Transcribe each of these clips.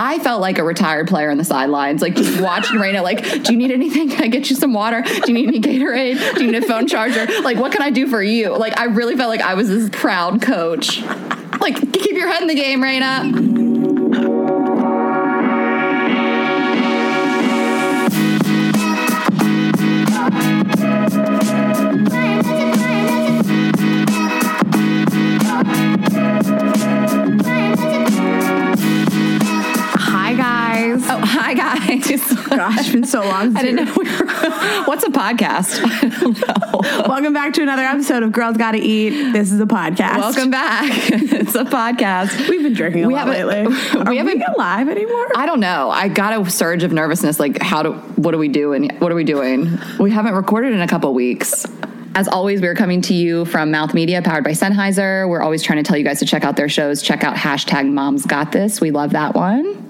I felt like a retired player on the sidelines, like just watching Raina, like, do you need anything? Can I get you some water? Do you need any Gatorade? Do you need a phone charger? Like, what can I do for you? Like, I really felt like I was this proud coach. Like, keep your head in the game, Raina. Gosh, it's been so long. I didn't know we were, what's a podcast? I don't know. Welcome back to another episode of Girls Gotta Eat. This is a podcast. Welcome back. It's a podcast. We've been drinking a lot lately. Are we alive anymore? I don't know. I got a surge of nervousness. Like, what are we doing? We haven't recorded in a couple weeks. As always, we're coming to you from Mouth Media, powered by Sennheiser. We're always trying to tell you guys to check out their shows. Check out #MomsGotThis. We love that one.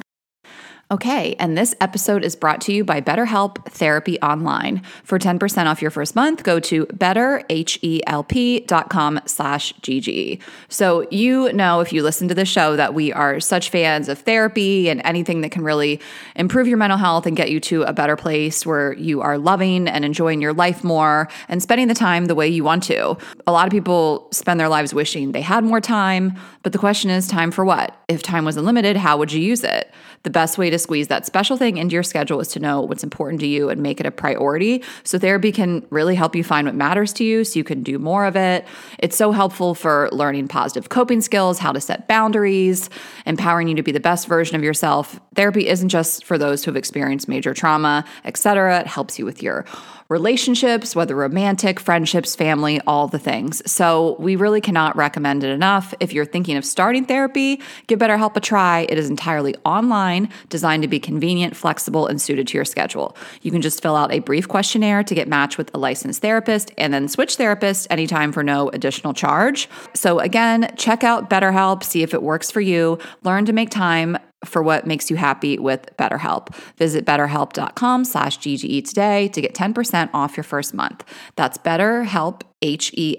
Okay, and this episode is brought to you by BetterHelp Therapy Online. For 10% off your first month, go to betterhelp.com/GG. So you know, if you listen to the show, that we are such fans of therapy and anything that can really improve your mental health and get you to a better place where you are loving and enjoying your life more and spending the time the way you want to. A lot of people spend their lives wishing they had more time, but the question is, time for what? If time was unlimited, how would you use it? The best way to squeeze that special thing into your schedule is to know what's important to you and make it a priority. So therapy can really help you find what matters to you so you can do more of it. It's so helpful for learning positive coping skills, how to set boundaries, empowering you to be the best version of yourself. Therapy isn't just for those who have experienced major trauma, etc. It helps you with your relationships, whether romantic, friendships, family, all the things. So we really cannot recommend it enough. If you're thinking of starting therapy, give BetterHelp a try. It is entirely online, designed to be convenient, flexible, and suited to your schedule. You can just fill out a brief questionnaire to get matched with a licensed therapist and then switch therapists anytime for no additional charge. So again, check out BetterHelp, see if it works for you. Learn to make time for what makes you happy with BetterHelp. Visit betterhelp.com/GGE today to get 10% off your first month. That's BetterHelp,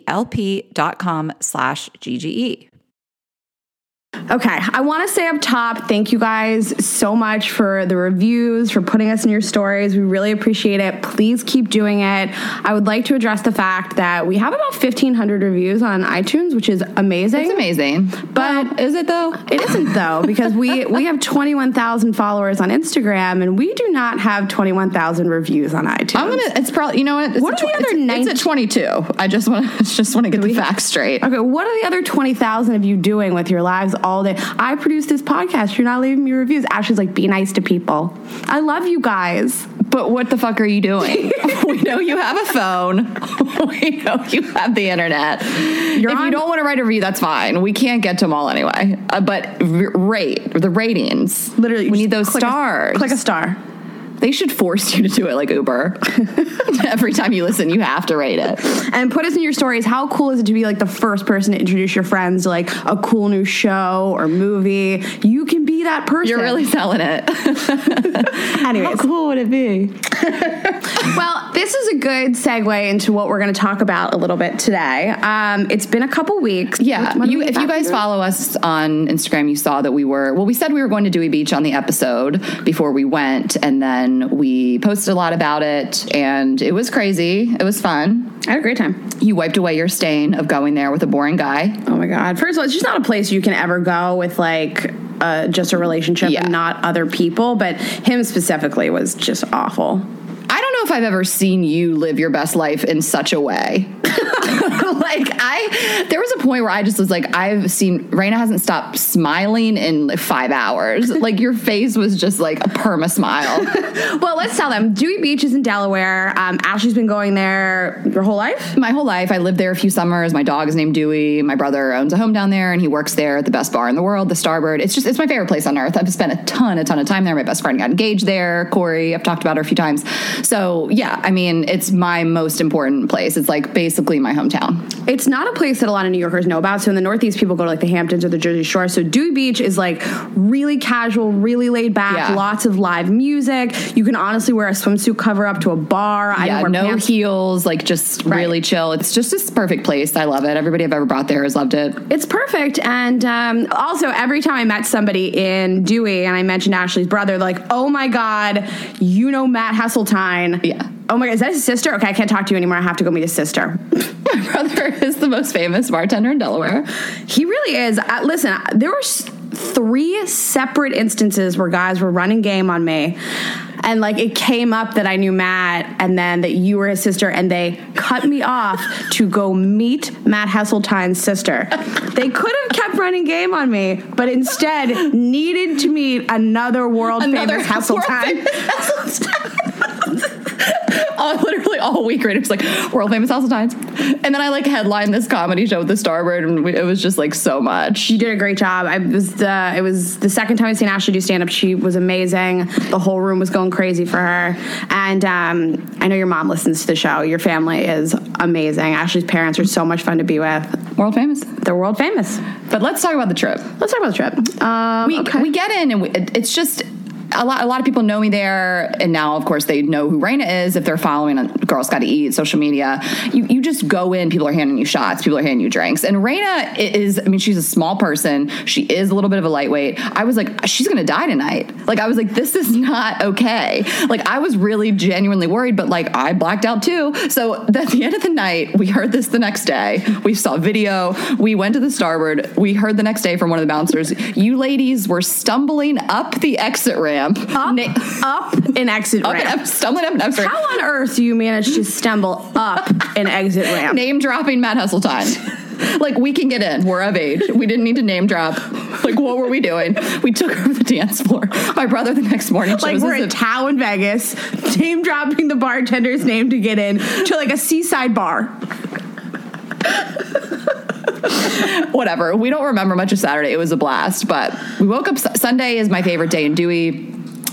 HELP.com/GGE. Okay, I want to say up top, thank you guys so much for the reviews, for putting us in your stories. We really appreciate it. Please keep doing it. I would like to address the fact that we have about 1,500 reviews on iTunes, which is amazing. It's amazing. But well, is it though? It isn't though, because we have 21,000 followers on Instagram, and we do not have 21,000 reviews on iTunes. It's probably, you know what? What are the other 19? It's at 22. I just want to get the facts straight. Okay, what are the other 20,000 of you doing with your lives all day? I produce this podcast. You're not leaving me reviews. Ashley's like, be nice to people. I love you guys. But what the fuck are you doing? We know you have a phone. We know you have the internet. If you don't want to write a review, that's fine. We can't get to them all anyway. But rate the ratings. Literally, we need those stars. Click a star. They should force you to do it like Uber. Every time you listen, you have to rate it. And put us in your stories. How cool is it to be like the first person to introduce your friends to like a cool new show or movie? You can be that person. You're really selling it. Anyways. How cool would it be? Well, this is a good segue into what we're going to talk about a little bit today. It's been a couple weeks. Yeah. If you guys follow us on Instagram, you saw that we said we were going to Dewey Beach on the episode before we went, and then we posted a lot about it, and it was crazy. It was fun. I had a great time. You wiped away your stain of going there with a boring guy. Oh, my God. First of all, it's just not a place you can ever go with, like, just a relationship and not other people, but him specifically was just awful. I don't know if I've ever seen you live your best life in such a way. There was a point where I just was like, I've seen Raina hasn't stopped smiling in like 5 hours. Like, your face was just like a perma smile. Well, let's tell them. Dewey Beach is in Delaware. Ashley's been going there your whole life? My whole life. I lived there a few summers. My dog is named Dewey. My brother owns a home down there, and he works there at the best bar in the world, the Starboard. It's my favorite place on earth. I've spent a ton of time there. My best friend got engaged there. Corey, I've talked about her a few times. So yeah, I mean, it's my most important place. It's like basically basically my hometown. It's not a place that a lot of New Yorkers know about. So in the Northeast, people go to like the Hamptons or the Jersey Shore. So Dewey Beach is like really casual, really laid back, lots of live music. You can honestly wear a swimsuit cover up to a bar. I wear no pants. Heels, like just really chill. It's just this perfect place. I love it. Everybody I've ever brought there has loved it. It's perfect. And also every time I met somebody in Dewey and I mentioned Ashley's brother, they're like, oh my God, you know Matt Heseltine. Yeah. Oh my God, is that his sister? Okay, I can't talk to you anymore. I have to go meet his sister. My brother is the most famous bartender in Delaware. He really is. Listen, there were three separate instances where guys were running game on me. And, like, it came up that I knew Matt and then that you were his sister, and they cut me off to go meet Matt Heseltine's sister. They could have kept running game on me, but instead needed to meet another world-famous Heseltine. Literally all week, right? It was like, world-famous Heseltines. And then I, like, headlined this comedy show with the Starboard, and it was just, like, so much. You did a great job. It was the second time I'd seen Ashley do stand-up. She was amazing. The whole room was going crazy for her. And I know your mom listens to the show. Your family is amazing. Ashley's parents are so much fun to be with. World famous. They're world famous. But let's talk about the trip. We get in and it's just a lot of people know me there, and now, of course, they know who Raina is if they're following on Girls Gotta Eat, social media. You just go in, people are handing you shots, people are handing you drinks. And Raina is, I mean, she's a small person. She is a little bit of a lightweight. I was like, she's going to die tonight. Like, I was like, this is not okay. Like, I was really genuinely worried, but, like, I blacked out, too. So, at the end of the night, we heard this the next day. We saw video. We went to the Starboard. We heard the next day from one of the bouncers, you ladies were stumbling up the exit ramp. Up an exit ramp. How on earth do you manage to stumble up an exit ramp? Name dropping Matt Heseltine. Like, we can get in. We're of age. We didn't need to name drop. Like, what were we doing? We took over the dance floor. My brother the next morning chose like, we're in Tao in Vegas, name dropping the bartender's name to get in to, like, a seaside bar. Whatever. We don't remember much of Saturday. It was a blast, but we woke up. Sunday is my favorite day in Dewey.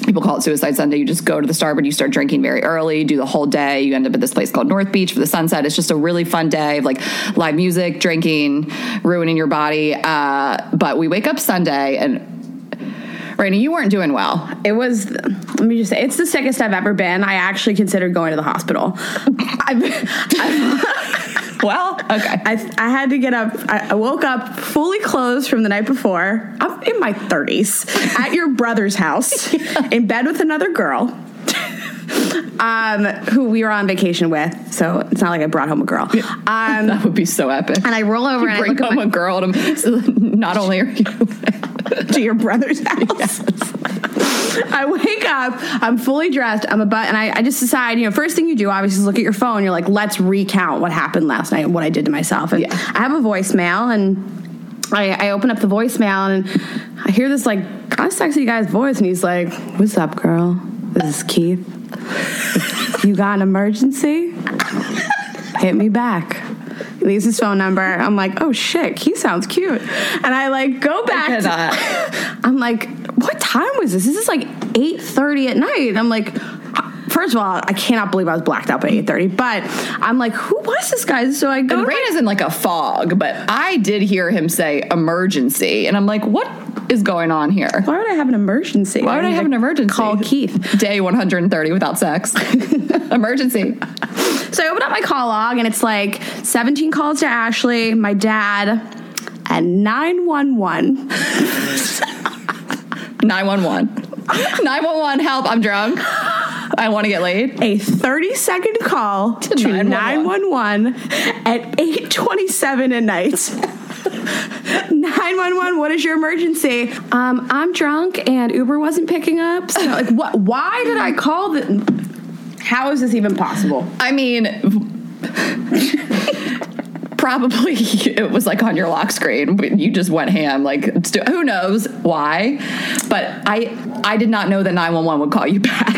People call it Suicide Sunday. You just go to the Starboard. You start drinking very early. Do the whole day. You end up at this place called North Beach for the sunset. It's just a really fun day of, like, live music, drinking, ruining your body. But we wake up Sunday, and Raina, you weren't doing well. It was, let me just say, it's the sickest I've ever been. I actually considered going to the hospital. Well, okay. I had to get up. I woke up fully clothed from the night before. I'm in my 30s at your brother's house in bed with another girl who we were on vacation with. So it's not like I brought home a girl. That would be so epic. And I roll over and I look at my... girl. And so not only are you... to your brother's house. Yes. I wake up, I'm fully dressed, I just decide, you know, first thing you do obviously is look at your phone. You're like, let's recount what happened last night and what I did to myself. And I have a voicemail, and I open up the voicemail, and I hear this, like, kind of sexy guy's voice, and he's like, what's up, girl? This is Keith. You got an emergency? Hit me back. Leaves his phone number. I'm like, oh shit, he sounds cute. And I like go back. I'm like, what time was this? This is like 8:30 at night. And I'm like, first of all, I cannot believe I was blacked out by 8:30. But I'm like, who was this guy? So I go. And Raina's in like a fog, but I did hear him say emergency, and I'm like, what is going on here? Why would I have an emergency? Why would I have an emergency? Call Keith. Day 130 without sex. Emergency. So I open up my call log, and it's like 17 calls to Ashley, my dad, and 911. 911, help, I'm drunk. I want to get laid. A 30-second call to 911 at 8:27 at night. 911, what is your emergency? I'm drunk and Uber wasn't picking up. So, like, what? Why did I call How is this even possible? I mean... Probably it was like on your lock screen, but you just went ham. Like, who knows why? But I did not know that 911 would call you back.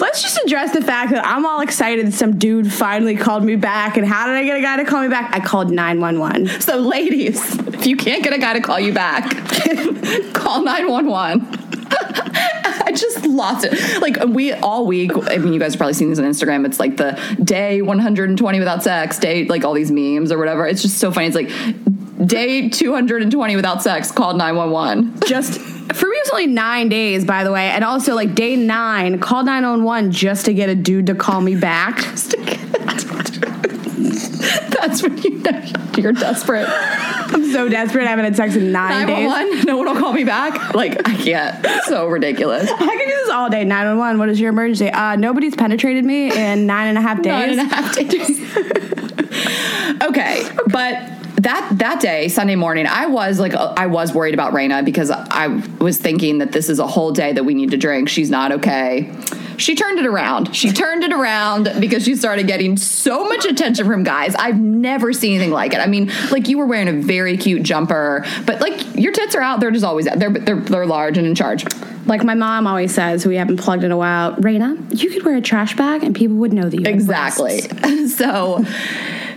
Let's just address the fact that I'm all excited some dude finally called me back. And how did I get a guy to call me back? I called 911. So, ladies, if you can't get a guy to call you back, call 911. I just lost it. Like, we all week, I mean, you guys have probably seen these on Instagram. It's like the day 120 without sex, day, like all these memes or whatever. It's just so funny. It's like day 220 without sex, called 911. Just for me, it was only 9 days, by the way. And also, like, day 9, called 911 just to get a dude to call me back. Just to get That's when you know you're desperate. I'm so desperate. I haven't had sex in 9 days. 911, no one will call me back. Like, I can't. It's so ridiculous. I can do this all day. 911, what is your emergency? Nobody's penetrated me in 9.5 days. 9.5 days. Okay, but... That day, Sunday morning, I was worried about Raina because I was thinking that this is a whole day that we need to drink. She's not okay. She turned it around. She turned it around because she started getting so much attention from guys. I've never seen anything like it. I mean, like, you were wearing a very cute jumper, but like your tits are out. They're just always out. They're large and in charge. Like my mom always says, who we haven't plugged in a while, Raina, you could wear a trash bag and people would know that you had breasts. Exactly. So,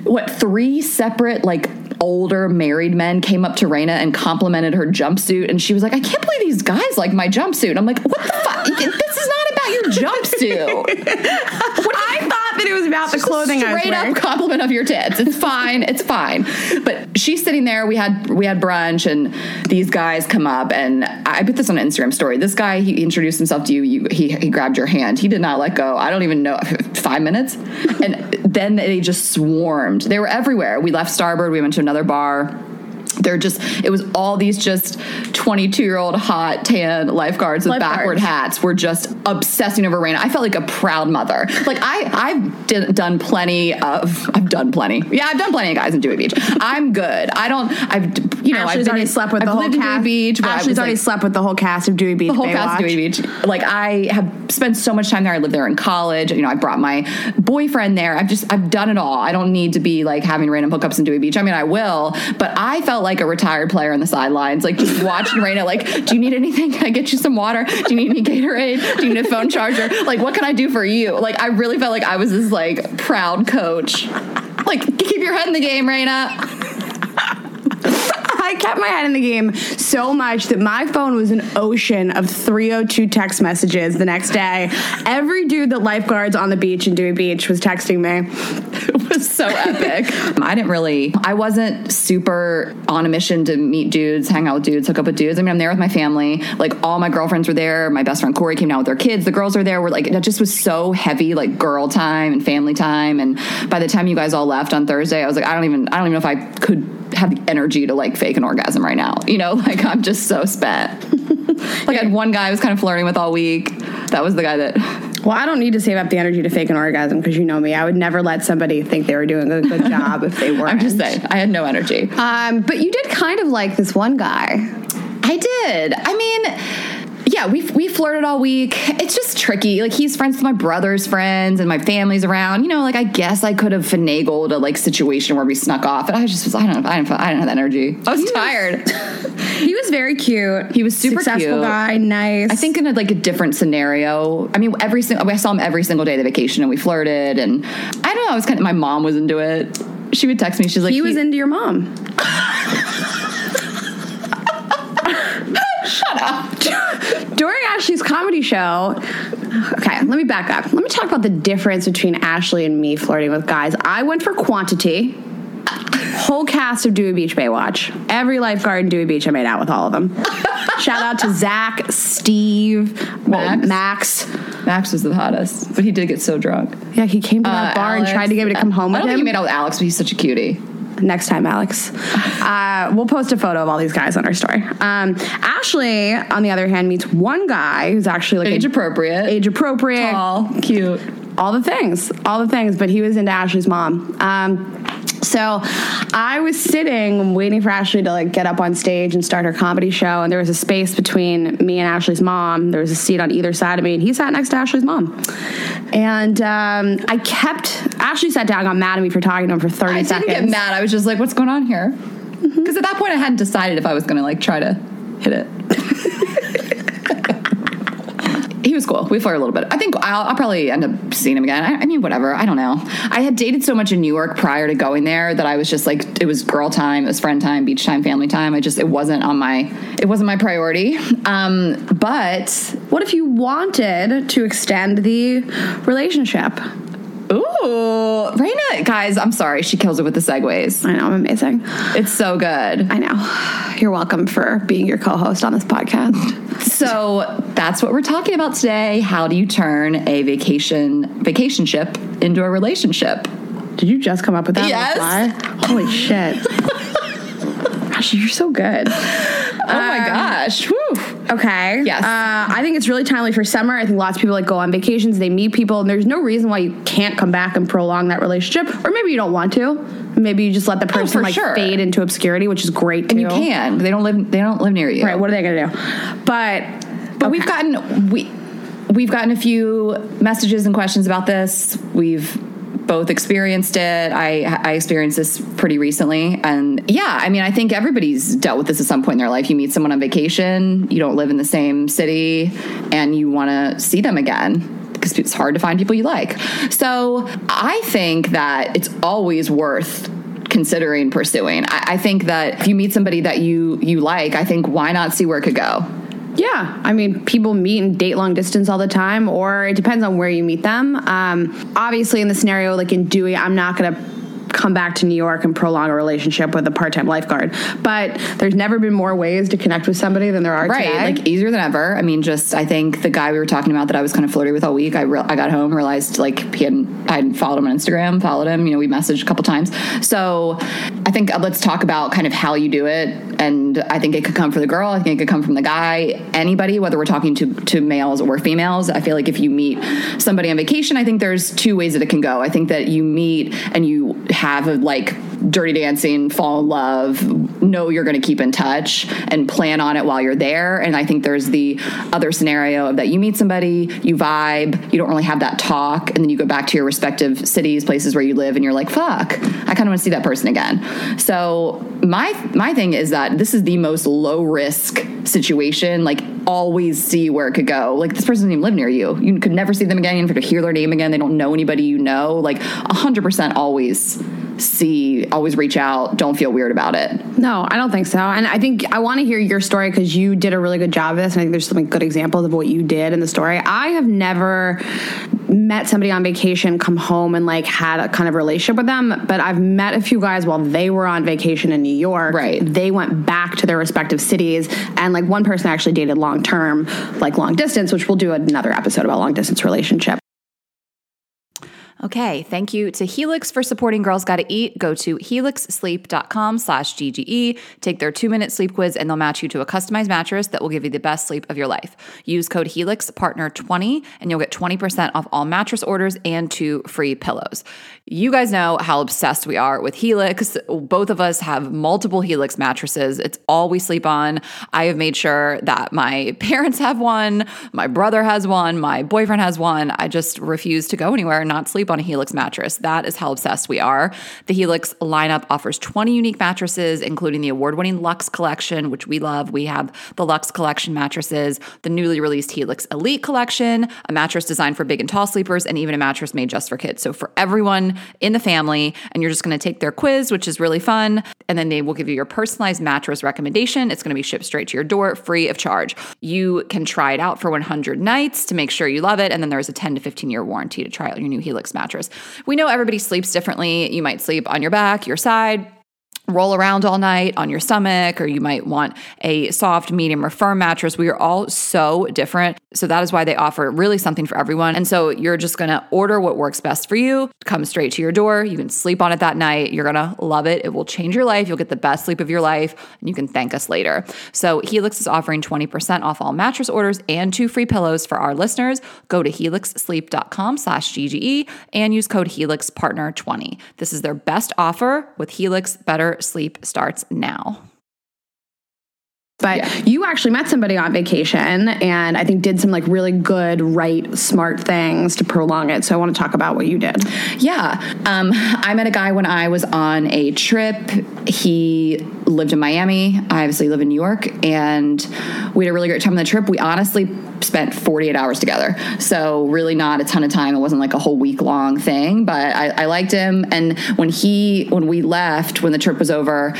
what, 3 separate, like, older married men came up to Raina and complimented her jumpsuit, and she was like, I can't believe these guys like my jumpsuit. I'm like, what the fuck? This is not about your jumpsuit. I thought that it was about the clothing I was wearing. Straight up compliment of your tits. It's fine. It's fine. But she's sitting there. We had brunch, and these guys come up, and I put this on an Instagram story. This guy, he introduced himself to you. He grabbed your hand. He did not let go. I don't even know. 5 minutes? And then they just swarmed. They were everywhere. We left Starboard. We went to another bar. They're just, it was all these just 22-year-old hot tan lifeguards with backward hats were just obsessing over Raina. I felt like a proud mother. Like, I've done plenty. Yeah, I've done plenty of guys in Dewey Beach. I'm good. Ashley's already slept with the whole cast of Dewey Beach. The whole cast of Dewey Beach. Like, I have spent so much time there. I lived there in college. You know, I brought my boyfriend there. I've done it all. I don't need to be like having random hookups in Dewey Beach. I mean, I will, but I felt like a retired player on the sidelines, like just watching Raina. Like, do you need anything? Can I get you some water? Do you need any Gatorade? Do you need a phone charger? Like, what can I do for you? Like, I really felt like I was this like proud coach. Like, keep your head in the game, Raina. I kept my head in the game so much that my phone was an ocean of 302 text messages the next day. Every dude that lifeguards on the beach in Dewey Beach was texting me. It was so epic. I wasn't super on a mission to meet dudes, hang out with dudes, hook up with dudes. I mean, I'm there with my family. Like, all my girlfriends were there. My best friend Corey came down with their kids. The girls were there. We're like, that just was so heavy, like girl time and family time. And by the time you guys all left on Thursday, I was like, I don't even know if I could have the energy to like fake an orgasm right now. You know, like, I'm just so spent. Like, I had one guy I was kind of flirting with all week. That was the guy that... Well, I don't need to save up the energy to fake an orgasm because you know me. I would never let somebody think they were doing a good job if they weren't. I'm just saying, I had no energy. But you did kind of like this one guy. I did. I mean... Yeah, we flirted all week. It's just tricky. Like, he's friends with my brother's friends and my family's around. You know, like, I guess I could have finagled a, like, situation where we snuck off. But I just was, I didn't have the energy. I was tired. He was very cute. He was super cute. Successful guy, nice. I think in, a different scenario. I mean, I saw him every single day of the vacation, and we flirted. And I don't know, my mom was into it. She would text me. She's like, he was into your mom. Shut up. During Ashley's comedy show... Okay, let me back up. Let me talk about the difference between Ashley and me flirting with guys. I went for quantity. Whole cast of Dewey Beach Baywatch. Every lifeguard in Dewey Beach, I made out with all of them. Shout out to Zach, Steve, Max. Max was the hottest, but he did get so drunk. Yeah, he came to that bar and tried to get me to come home with him. I don't think he made out with Alex, but he's such a cutie. Next time, Alex. We'll post a photo of all these guys on our story. Ashley, on the other hand, meets one guy who's actually like age appropriate, tall, cute, all the things. But he was into Ashley's mom. So I was sitting waiting for Ashley to like get up on stage and start her comedy show, and there was a space between me and Ashley's mom. There was a seat on either side of me, and he sat next to Ashley's mom. And Ashley sat down, got mad at me for talking to him for 30 seconds. I didn't get mad. I was just like, what's going on here? Because at that point I hadn't decided if I was going to like try to hit it. He was cool. We flirted a little bit. I think I'll probably end up seeing him again. I mean, whatever. I don't know. I had dated so much in New York prior to going there that I was just like, it was girl time, it was friend time, beach time, family time. It wasn't my priority. But What if you wanted to extend the relationship? Ooh, Raina, guys, I'm sorry. She kills it with the segues. I know, I'm amazing. It's so good. I know. You're welcome for being your co-host on this podcast. So that's what we're talking about today. How do you turn a vacation ship into a relationship? Did you just come up with that? Yes. Holy shit. Gosh, you're so good. Oh my gosh. Whew. Okay. Yes. I think it's really timely for summer. I think lots of people go on vacations, they meet people, and there's no reason why you can't come back and prolong that relationship. Or maybe you don't want to. Maybe you just let the person fade into obscurity, which is great too. And you can. They don't live near you. Right, what are they gonna do? But okay. We've gotten a few messages and questions about this. We've both experienced it. I experienced this pretty recently. And yeah, I mean, I think everybody's dealt with this at some point in their life. You meet someone on vacation, you don't live in the same city, and you want to see them again because it's hard to find people you like. So I think that it's always worth considering pursuing. I think that if you meet somebody that you like, I think why not see where it could go? Yeah. I mean, people meet and date long distance all the time, or it depends on where you meet them. Obviously, in the scenario, like in Dewey, I'm not going to come back to New York and prolong a relationship with a part-time lifeguard. But there's never been more ways to connect with somebody than there are today. Like easier than ever. I mean, just I think the guy we were talking about that I was kind of flirty with all week, I got home, realized like I hadn't followed him on Instagram, we messaged a couple times. So I think let's talk about kind of how you do it. And I think it could come from the girl. I think it could come from the guy. Anybody, whether we're talking to males or females, I feel like if you meet somebody on vacation, I think there's two ways that it can go. I think that you meet and you have a Dirty Dancing, fall in love, know you're going to keep in touch and plan on it while you're there. And I think there's the other scenario of that you meet somebody, you vibe, you don't really have that talk, and then you go back to your respective cities, places where you live, and you're like, fuck, I kind of want to see that person again. So my thing is that this is the most low-risk situation. Like, always see where it could go. Like, this person doesn't even live near you. You could never see them again. You never hear their name again. They don't know anybody you know. Like, 100% always see, always reach out. Don't feel weird about it. No, I don't think so. And I think I want to hear your story because you did a really good job of this. And I think there's some good examples of what you did in the story. I have never met somebody on vacation, come home, and had a kind of relationship with them. But I've met a few guys while they were on vacation in New York. Right. They went back to their respective cities. And one person I actually dated long term, long distance, which we'll do another episode about long distance relationship. Okay, thank you to Helix for supporting Girls Gotta Eat. Go to helixsleep.com/GGE, take their 2-minute sleep quiz, and they'll match you to a customized mattress that will give you the best sleep of your life. Use code HelixPartner20 and you'll get 20% off all mattress orders and 2 free pillows. You guys know how obsessed we are with Helix. Both of us have multiple Helix mattresses. It's all we sleep on. I have made sure that my parents have one, my brother has one, my boyfriend has one. I just refuse to go anywhere and not sleep on a Helix mattress. That is how obsessed we are. The Helix lineup offers 20 unique mattresses, including the award-winning Luxe Collection, which we love. We have the Luxe Collection mattresses, the newly released Helix Elite Collection, a mattress designed for big and tall sleepers, and even a mattress made just for kids. So for everyone in the family, and you're just going to take their quiz, which is really fun, and then they will give you your personalized mattress recommendation. It's going to be shipped straight to your door, free of charge. You can try it out for 100 nights to make sure you love it, and then there's a 10 to 15-year warranty to try out your new Helix mattress. We know everybody sleeps differently. You might sleep on your back, your side, roll around all night on your stomach, or you might want a soft, medium, or firm mattress. We are all so different. So that is why they offer really something for everyone. And so you're just going to order what works best for you, come straight to your door. You can sleep on it that night. You're going to love it. It will change your life. You'll get the best sleep of your life, and you can thank us later. So Helix is offering 20% off all mattress orders and 2 free pillows for our listeners. Go to helixsleep.com/GGE and use code HelixPartner20. This is their best offer with Helix. Better sleep starts now. But yeah, you actually met somebody on vacation and I think did some really good, smart things to prolong it. So I want to talk about what you did. Yeah. I met a guy when I was on a trip. He lived in Miami. I obviously live in New York, and we had a really great time on the trip. We honestly spent 48 hours together. So really not a ton of time. It wasn't a whole week long thing, but I liked him. And when we left, when the trip was over,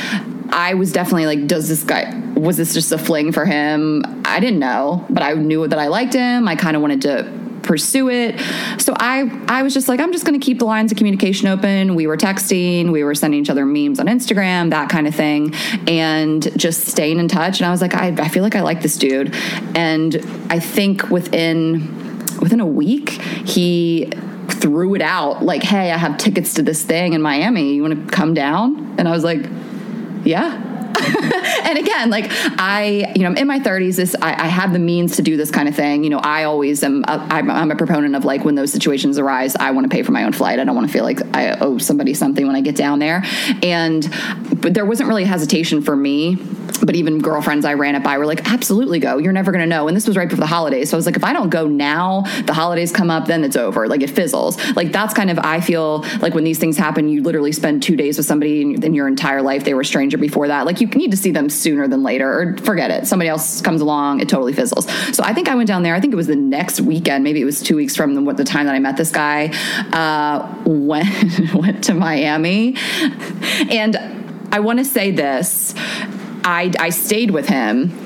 I was definitely does this guy... was this just a fling for him? I didn't know, but I knew that I liked him. I kind of wanted to pursue it. So I was just like, I'm just going to keep the lines of communication open. We were texting, we were sending each other memes on Instagram, that kind of thing, and just staying in touch. And I was like, I feel like I like this dude. And I think within a week, he threw it out like, hey, I have tickets to this thing in Miami. You want to come down? And I was like, yeah. And again, like I'm in my 30s. I have the means to do this kind of thing. You know, I always am. I'm a proponent of like when those situations arise, I want to pay for my own flight. I don't want to feel like I owe somebody something when I get down there. But there wasn't really hesitation for me. But even girlfriends I ran it by were like, absolutely go. You're never going to know. And this was right before the holidays. So I was like, if I don't go now, the holidays come up, then it's over. Like it fizzles. Like that's kind of, I feel like when these things happen, you literally spend 2 days with somebody and in your entire life, they were a stranger before that. Like you need to see them sooner than later, or forget it. Somebody else comes along, it totally fizzles. So I think I went down there. I think it was the next weekend. Maybe it was 2 weeks from the time that I met this guy, went to Miami. And I want to say this. I stayed with him.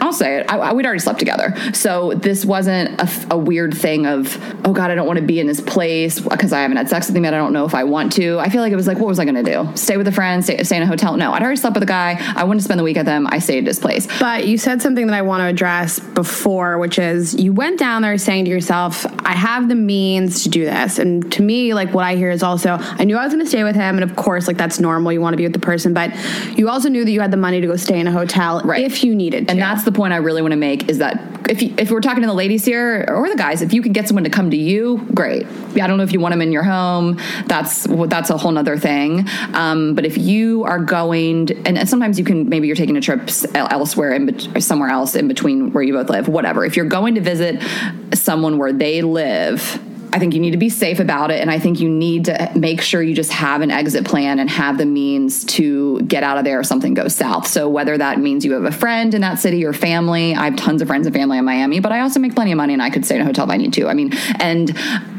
I'll say it. We'd already slept together. So this wasn't a weird thing of, oh God, I don't want to be in this place because I haven't had sex with him yet. I don't know if I want to. I feel like it was like, what was I going to do? Stay with a friend, stay in a hotel? No, I'd already slept with a guy. I wanted to spend the week with him. I stayed at his place. But you said something that I want to address before, which is you went down there saying to yourself, I have the means to do this. And to me, like what I hear is also, I knew I was going to stay with him. And of course, like that's normal. You want to be with the person, but you also knew that you had the money to go stay in a hotel if you needed to. And that's the point I really want to make, is that if we're talking to the ladies here or the guys, if you can get someone to come to you, great. I don't know if you want them in your home. That's a whole nother thing. But if you are going, and sometimes you can, maybe you're taking a trip somewhere else in between where you both live, whatever. If you're going to visit someone where they live, I think you need to be safe about it. And I think you need to make sure you just have an exit plan and have the means to get out of there if something goes south. So whether that means you have a friend in that city or family, I have tons of friends and family in Miami, but I also make plenty of money and I could stay in a hotel if I need to. I mean,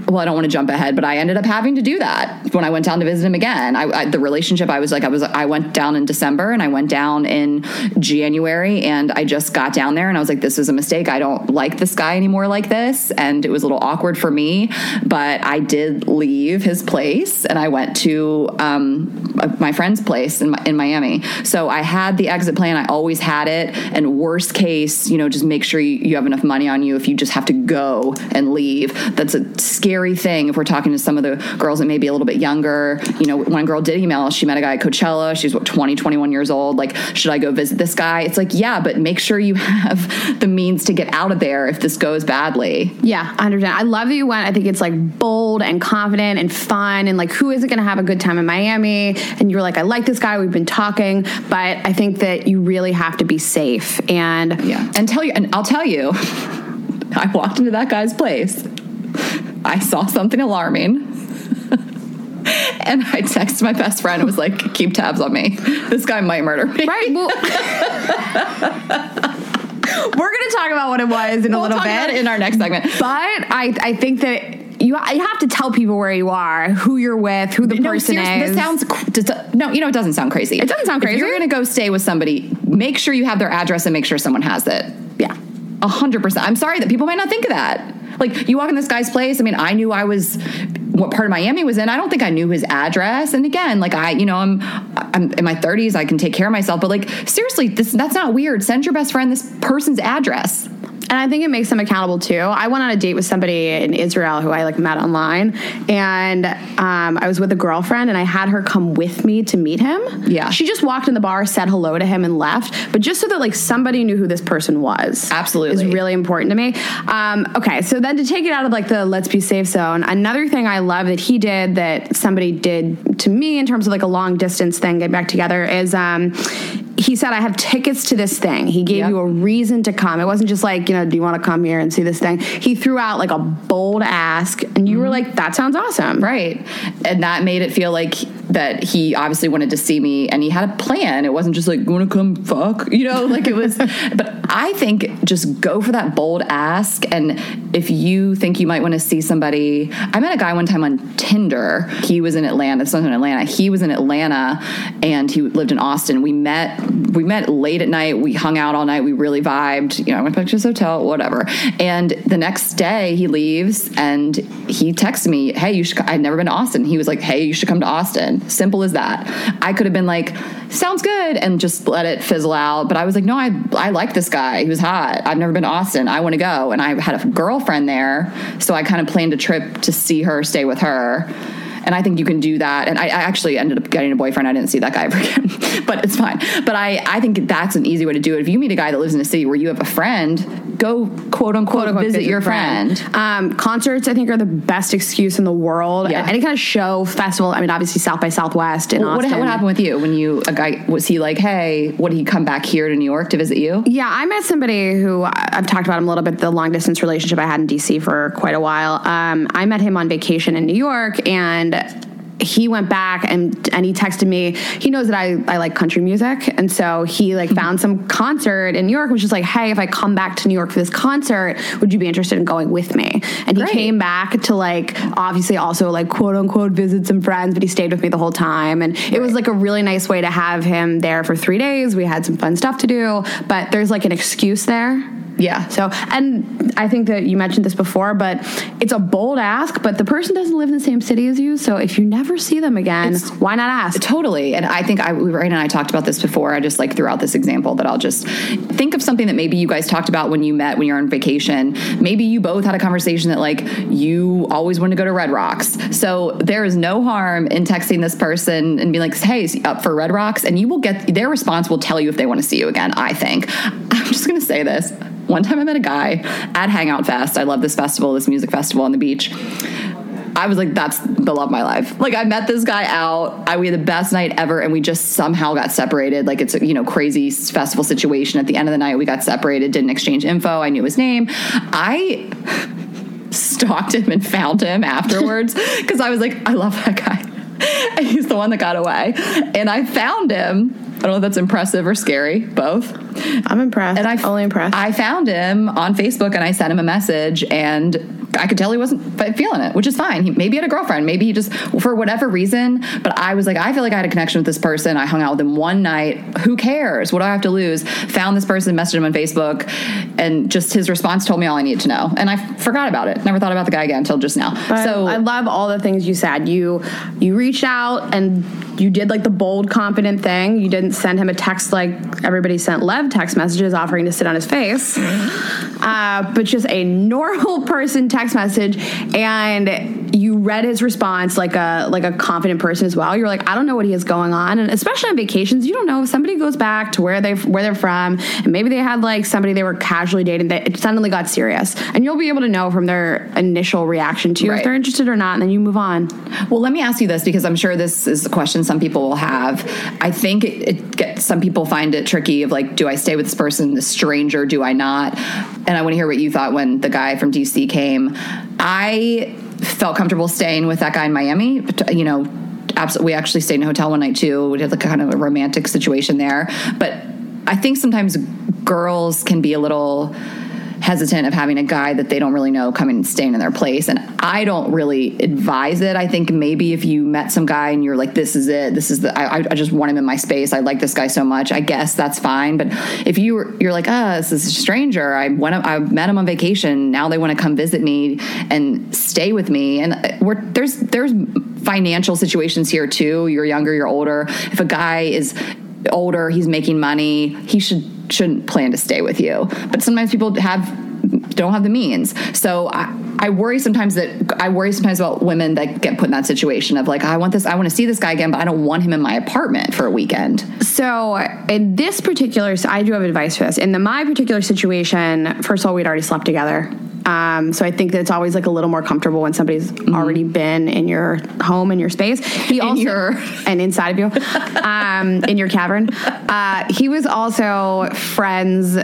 I don't want to jump ahead, but I ended up having to do that when I went down to visit him again. The relationship, I went down in December and I went down in January, and I just got down there and I was like, this is a mistake. I don't like this guy anymore like this. And it was a little awkward for me, but I did leave his place and I went to my friend's place in Miami. So I had the exit plan. I always had it. And worst case, just make sure you have enough money on you if you just have to go and leave. That's a scary thing if we're talking to some of the girls that may be a little bit younger. One girl did email, she met a guy at Coachella. She's 21 years old. Like, should I go visit this guy? It's like, yeah, but make sure you have the means to get out of there if this goes badly. Yeah, I understand. I love that you went. I think it's like bold and confident and fun, and like, who isn't going to have a good time in Miami? And you're like, I like this guy. We've been talking, but I think that you really have to be safe. And yeah, and I'll tell you, I walked into that guy's place. I saw something alarming and I texted my best friend and was like, keep tabs on me. This guy might murder me. Right. Well, we're going to talk about what it was in a little bit about it in our next segment. But I think that you have to tell people where you are, who you're with, who the person is. It doesn't sound crazy. It doesn't sound crazy. If you're going to go stay with somebody, make sure you have their address and make sure someone has it. Yeah. 100%. I'm sorry that people might not think of that. Like, you walk in this guy's place. I mean, I knew what part of Miami was in. I don't think I knew his address. And again, like I'm in my 30s. I can take care of myself. But like, seriously, that's not weird. Send your best friend this person's address. And I think it makes them accountable too. I went on a date with somebody in Israel who I met online, and I was with a girlfriend, and I had her come with me to meet him. Yeah, she just walked in the bar, said hello to him, and left. But just so that somebody knew who this person was, absolutely, is really important to me. Okay, so then to take it out of the let's be safe zone, another thing I love that he did that somebody did to me in terms of a long distance thing, get back together, is he said, I have tickets to this thing. He gave you a reason to come. It wasn't just do you want to come here and see this thing? He threw out a bold ask, and you were like, that sounds awesome. Right. And that made it feel like that he obviously wanted to see me and he had a plan. It wasn't just like, gonna come fuck, you know, like it was, but I think just go for that bold ask. And if you think you might want to see somebody, I met a guy one time on Tinder. He was in Atlanta. It's not in Atlanta. He was in Atlanta and he lived in Austin. We met late at night. We hung out all night. We really vibed, you know, I went back to his hotel, whatever. And the next day he leaves and he texts me, hey, you should, I'd never been to Austin. He was like, hey, you should come to Austin. Simple as that. I could have been like, sounds good, and just let it fizzle out. But I was like, no, I like this guy. He was hot. I've never been to Austin. I want to go. And I had a girlfriend there, so I kind of planned a trip to see her, stay with her. And I think you can do that. And I actually ended up getting a boyfriend. I didn't see that guy ever again, but it's fine. But I think that's an easy way to do it. If you meet a guy that lives in a city where you have a friend, go quote unquote visit your friend. Concerts, I think, are the best excuse in the world. Yeah. Any kind of show, festival. I mean, obviously South by Southwest in Austin. What happened with you when was he like, hey, what, did he come back here to New York to visit you? Yeah, I met somebody who I've talked about him a little bit, the long distance relationship I had in DC for quite a while. I met him on vacation in New York, and he went back and he texted me. He knows that I like country music, and so he like found some concert in New York, which is like, hey, if I come back to New York for this concert, would you be interested in going with me? And Great. He came back to like obviously also like quote unquote visit some friends, but he stayed with me the whole time, and It was like a really nice way to have him there for 3 days. We had some fun stuff to do, but there's like an excuse there. Yeah. So, and I think that you mentioned this before, but it's a bold ask, but the person doesn't live in the same city as you. So if you never see them again, why not ask? Totally. And I think Ryan and I talked about this before. I just like threw out this example that I'll just think of something that maybe you guys talked about when you met, when you're on vacation. Maybe you both had a conversation that like you always wanted to go to Red Rocks. So there is no harm in texting this person and being like, hey, up for Red Rocks? And you will get, their response will tell you if they want to see you again, I think. I'm just going to say this. One time I met a guy at Hangout Fest. I love this festival, this music festival on the beach. I was like, that's the love of my life. Like, I met this guy out. We had the best night ever, and we just somehow got separated. Like, it's a, you know, crazy festival situation. At the end of the night, we got separated, didn't exchange info. I knew his name. I stalked him and found him afterwards because I was like, I love that guy. And he's the one that got away. And I found him. I don't know if that's impressive or scary, both. I'm impressed. And only impressed. I found him on Facebook, and I sent him a message, and I could tell he wasn't feeling it, which is fine. Maybe he had a girlfriend. Maybe he just, for whatever reason, but I was like, I feel like I had a connection with this person. I hung out with him one night. Who cares? What do I have to lose? Found this person, messaged him on Facebook, and just his response told me all I needed to know. And I forgot about it. Never thought about the guy again until just now. But so I love all the things you said. You reached out, and you did like the bold, confident thing. You didn't send him a text like everybody sent Lev text messages offering to sit on his face, but just a normal person text message, and you read his response like a confident person as well. You're like, I don't know what he has going on, and especially on vacations, you don't know if somebody goes back to where they're from, and maybe they had like somebody they were casually dating that it suddenly got serious, and you'll be able to know from their initial reaction to if they're interested or not, and then you move on. Well, let me ask you this, because I'm sure this is a question some people will have. I think some people find it tricky of like, do I stay with this person, this stranger, do I not? And I want to hear what you thought when the guy from DC came. I felt comfortable staying with that guy in Miami, you know, absolutely. We actually stayed in a hotel one night too. We had like kind of a romantic situation there, but I think sometimes girls can be a little hesitant of having a guy that they don't really know coming and staying in their place. And I don't really advise it. I think maybe if you met some guy and you're like, this is it, this is the, I just want him in my space, I like this guy so much, I guess that's fine. But if you're like, this is a stranger, I met him on vacation, now they want to come visit me and stay with me. And there's financial situations here too. You're younger, you're older. If a guy is older, he's making money, he shouldn't plan to stay with you. But sometimes people don't have the means. So I worry sometimes about women that get put in that situation of like, I want to see this guy again, but I don't want him in my apartment for a weekend. So in this particular, I do have advice for this. In my particular situation, first of all, we'd already slept together. So I think that it's always like a little more comfortable when somebody's already been in your home, in your space. And inside of you, in your cavern. He was also friends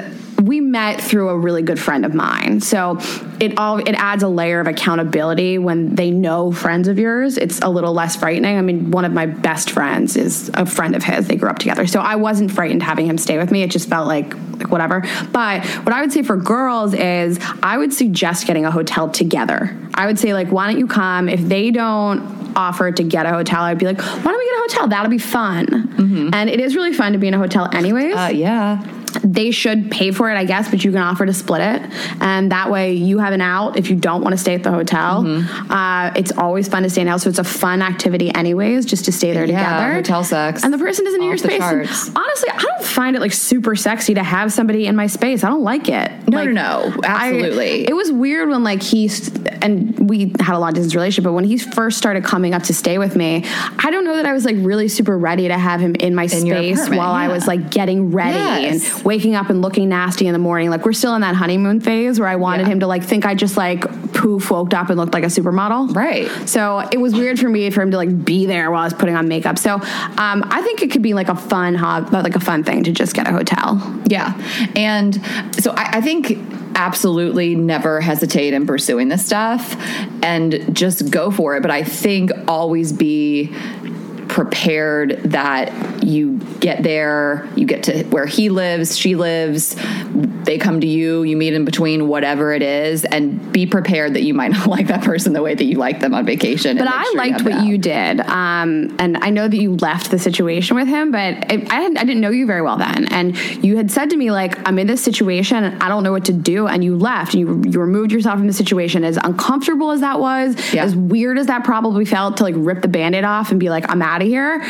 we met through a really good friend of mine. So it adds a layer of accountability when they know friends of yours. It's a little less frightening. I mean, one of my best friends is a friend of his. They grew up together. So I wasn't frightened having him stay with me. It just felt like whatever. But what I would say for girls is I would suggest getting a hotel together. I would say, like, why don't you come? If they don't offer to get a hotel, I'd be like, why don't we get a hotel? That'll be fun. Mm-hmm. And it is really fun to be in a hotel anyways. Yeah. They should pay for it, I guess, but you can offer to split it. And that way you have an out if you don't want to stay at the hotel. Mm-hmm. It's always fun to stay in a hotel, so it's a fun activity anyways, just to stay there together. Yeah, hotel sex. And the person doesn't need your space. And honestly, I don't find it, like, super sexy to have somebody in my space. I don't like it. No. Absolutely. It was weird when, like, and we had a long-distance relationship, but when he first started coming up to stay with me, I don't know that I was, like, really super ready to have him in my space while I was, like, getting ready and waking up and looking nasty in the morning. Like, we're still in that honeymoon phase where I wanted him to, like, think I just, like, poof, woke up and looked like a supermodel. Right. So it was weird for me for him to, like, be there while I was putting on makeup. So I think it could be, like, a fun hobby, like, a fun thing to just get a hotel. Yeah. And so I think absolutely never hesitate in pursuing this stuff and just go for it. But I think always be prepared that you get there, you get to where he lives, she lives, they come to you, you meet in between, whatever it is, and be prepared that you might not like that person the way that you like them on vacation. But I liked what you did. And I know that you left the situation with him, but I didn't know you very well then. And you had said to me, like, I'm in this situation and I don't know what to do. And you left and you removed yourself from the situation. As uncomfortable as that was, as weird as that probably felt to, like, rip the Band-Aid off and be like, I'm out of here,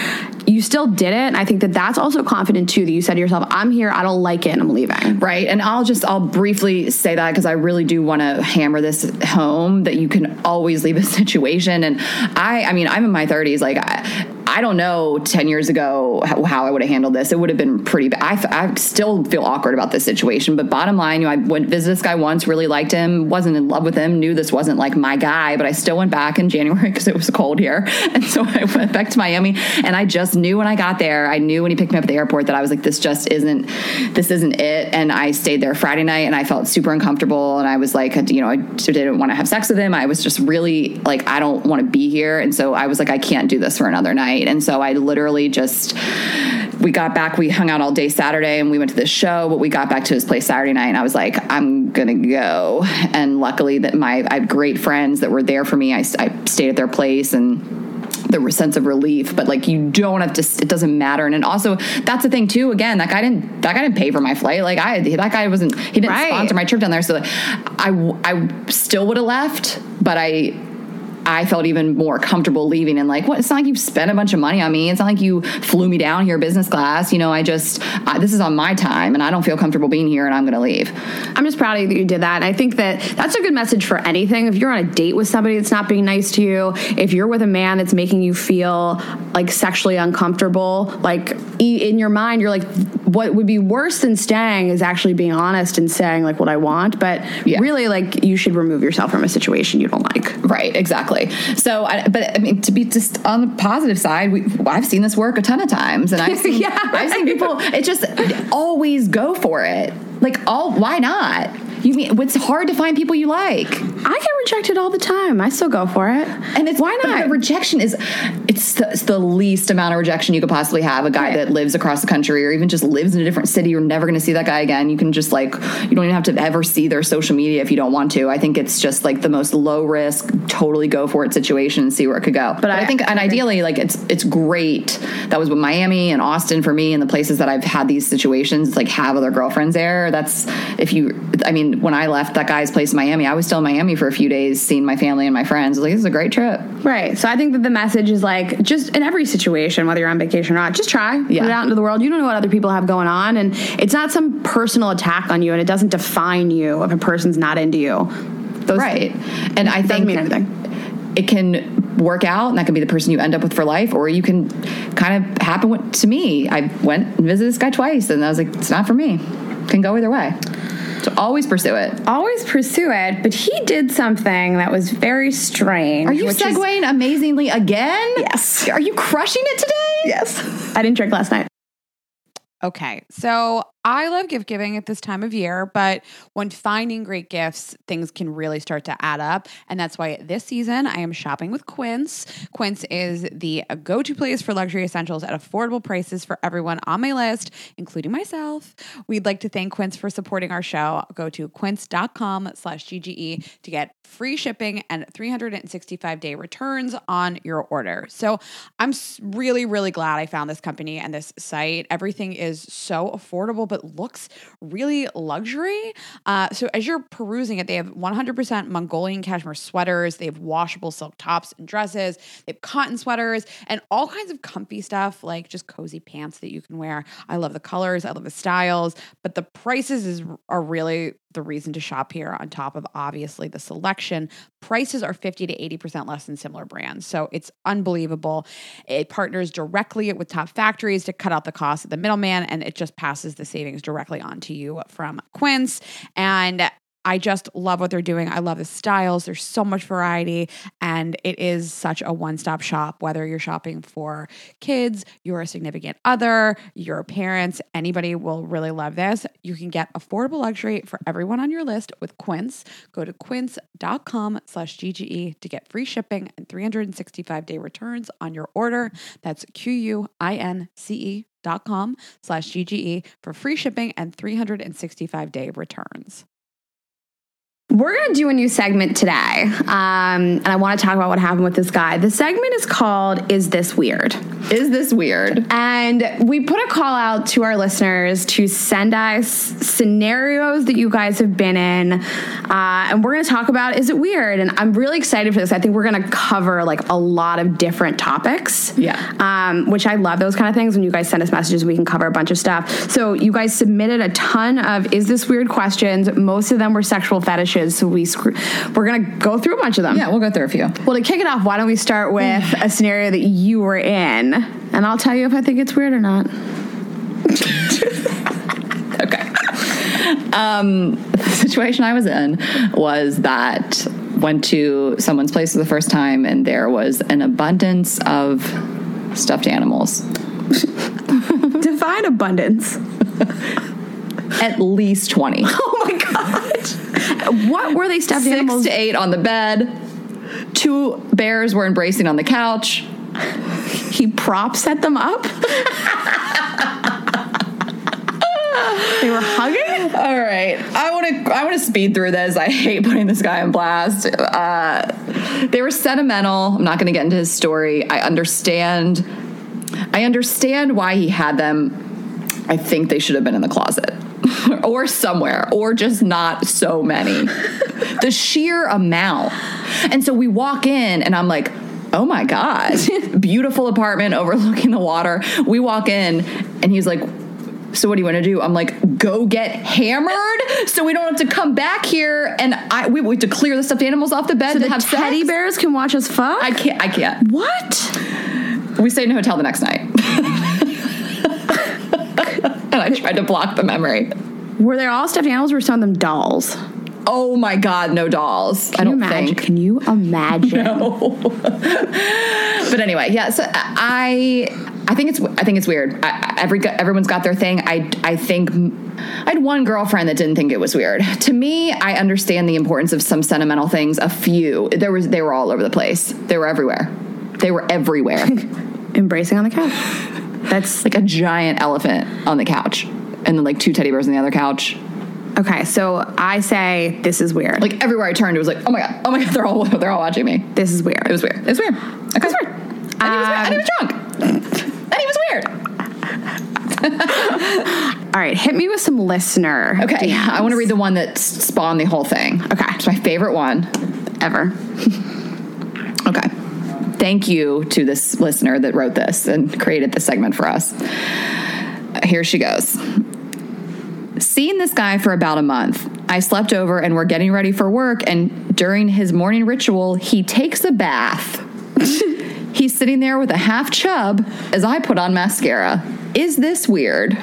you still did it. And I think that that's also confident too, that you said to yourself, I'm here, I don't like it, and I'm leaving. Right. And I'll briefly say that because I really do want to hammer this home, that you can always leave a situation. And I mean, I'm in my 30s. Like, I don't know 10 years ago how I would have handled this. It would have been pretty bad. I still feel awkward about this situation. But bottom line, you know, I went visit this guy once, really liked him, wasn't in love with him, knew this wasn't, like, my guy, but I still went back in January because it was cold here. And so I went back to Miami, and I just knew when I got there, I knew when he picked me up at the airport that I was like, this isn't it. And I stayed there Friday night and I felt super uncomfortable. And I was like, you know, I didn't want to have sex with him. I was just really like, I don't want to be here. And so I was like, I can't do this for another night. And so I literally just, we got back, we hung out all day Saturday and we went to this show, but we got back to his place Saturday night and I was like, I'm going to go. And luckily that I had great friends that were there for me. I stayed at their place and the sense of relief, but, like, you don't have to, it doesn't matter. And also that's the thing too, again, that guy didn't pay for my flight. Like, he didn't sponsor my trip down there. So I still would have left, but I felt even more comfortable leaving and, like, what? It's not like you spent a bunch of money on me. It's not like you flew me down here business class. You know, this is on my time and I don't feel comfortable being here and I'm going to leave. I'm just proud of you that you did that. And I think that that's a good message for anything. If you're on a date with somebody that's not being nice to you, if you're with a man that's making you feel, like, sexually uncomfortable, like, in your mind, you're like, what would be worse than staying is actually being honest and saying, like, what I want. But really, like, you should remove yourself from a situation you don't like. Right. Exactly. So, but I mean, to be just on the positive side, I've seen this work a ton of times, and I've seen people. It just always go for it. Like, why not? You mean it's hard to find people you like? I get rejected all the time. I still go for it. And it's why not? Rejection is it's the least amount of rejection you could possibly have. A guy that lives across the country or even just lives in a different city, you're never going to see that guy again. You can just, like, you don't even have to ever see their social media if you don't want to. I think it's just, like, the most low risk, totally go for it situation and see where it could go. But I think, and ideally, like, it's great. That was with Miami and Austin for me, and the places that I've had these situations. It's like have other girlfriends there. When I left that guy's place in Miami, I was still in Miami for a few days, seeing my family and my friends. I was like, this is a great trip. Right. So I think that the message is, like, just in every situation, whether you're on vacation or not, just try. Yeah. Get out into the world. You don't know what other people have going on. And it's not some personal attack on you, and it doesn't define you if a person's not into you. And I think it can work out, and that can be the person you end up with for life, or you can kind of happen to me. I went and visited this guy twice, and I was like, it's not for me. Can go either way. So always pursue it. Always pursue it. But he did something that was very strange. Are you segueing amazingly again? Yes. Are you crushing it today? Yes. I didn't drink last night. Okay. So I love gift giving at this time of year, but when finding great gifts, things can really start to add up. And that's why this season I am shopping with Quince. Quince is the go-to place for luxury essentials at affordable prices for everyone on my list, including myself. We'd like to thank Quince for supporting our show. Go to quince.com/GGE to get free shipping and 365-day returns on your order. So I'm really, really glad I found this company and this site. Everything is so affordable, but looks really luxury. So as you're perusing it, they have 100% Mongolian cashmere sweaters. They have washable silk tops and dresses. They have cotton sweaters and all kinds of comfy stuff, like just cozy pants that you can wear. I love the colors. I love the styles, but the prices are really the reason to shop here, on top of obviously the selection. Prices are 50 to 80% less than similar brands. So it's unbelievable. It partners directly with top factories to cut out the cost of the middleman, and it just passes the savings directly on to you from Quince. And I just love what they're doing. I love the styles. There's so much variety, and it is such a one-stop shop, whether you're shopping for kids, your significant other, your parents, anybody will really love this. You can get affordable luxury for everyone on your list with Quince. Go to quince.com/GGE to get free shipping and 365-day returns on your order. That's QUINCE.com/GGE for free shipping and 365-day returns. We're going to do a new segment today, and I want to talk about what happened with this guy. The segment is called Is This Weird? Is This Weird? And we put a call out to our listeners to send us scenarios that you guys have been in, and we're going to talk about, is it weird? And I'm really excited for this. I think we're going to cover like a lot of different topics, which I love those kind of things. When you guys send us messages, we can cover a bunch of stuff. So you guys submitted a ton of Is This Weird questions. Most of them were sexual fetishes. So we're going to go through a bunch of them. Yeah, we'll go through a few. Well, to kick it off, why don't we start with a scenario that you were in, and I'll tell you if I think it's weird or not. Okay. The situation I was in was that went to someone's place for the first time, and there was an abundance of stuffed animals. Define abundance. At least 20. Oh, my God. What were they stuffed animals? 6 to 8 on the bed. 2 bears were embracing on the couch. He prop set them up? They were hugging? All right. I want to speed through this. I hate putting this guy on blast. They were sentimental. I'm not going to get into his story. I understand why he had them. I think they should have been in the closet or somewhere, or just not so many. The sheer amount. And so we walk in and I'm like, oh my God, beautiful apartment overlooking the water. We walk in and he's like, so what do you want to do? I'm like, go get hammered so we don't have to come back here. And we have to clear the stuffed animals off the bed. So the teddy bears can watch us fuck? I can't. What? We stayed in a hotel the next night. And I tried to block the memory. Were they all stuffed animals, or were some of them dolls? Oh my God, no dolls. I don't think. Can you imagine? No. But anyway, yeah. So I think it's weird. Everyone's got their thing. I think I had one girlfriend that didn't think it was weird. To me, I understand the importance of some sentimental things. A few. They were all over the place. They were everywhere. Embracing on the couch. That's like a giant elephant on the couch, and then like 2 teddy bears on the other couch. Okay, so I say this is weird. Like everywhere I turned, it was like, oh my god, they're all watching me. This is weird. It was weird. It's weird. Okay. It's weird. And he was drunk. And he was weird. All right, hit me with some listener. Okay, DMs. I want to read the one that spawned the whole thing. Okay, it's my favorite one ever. Okay. Thank you to this listener that wrote this and created this segment for us. Here she goes. Seen this guy for about a month. I slept over and we're getting ready for work, and during his morning ritual, he takes a bath. He's sitting there with a half chub as I put on mascara. Is this weird?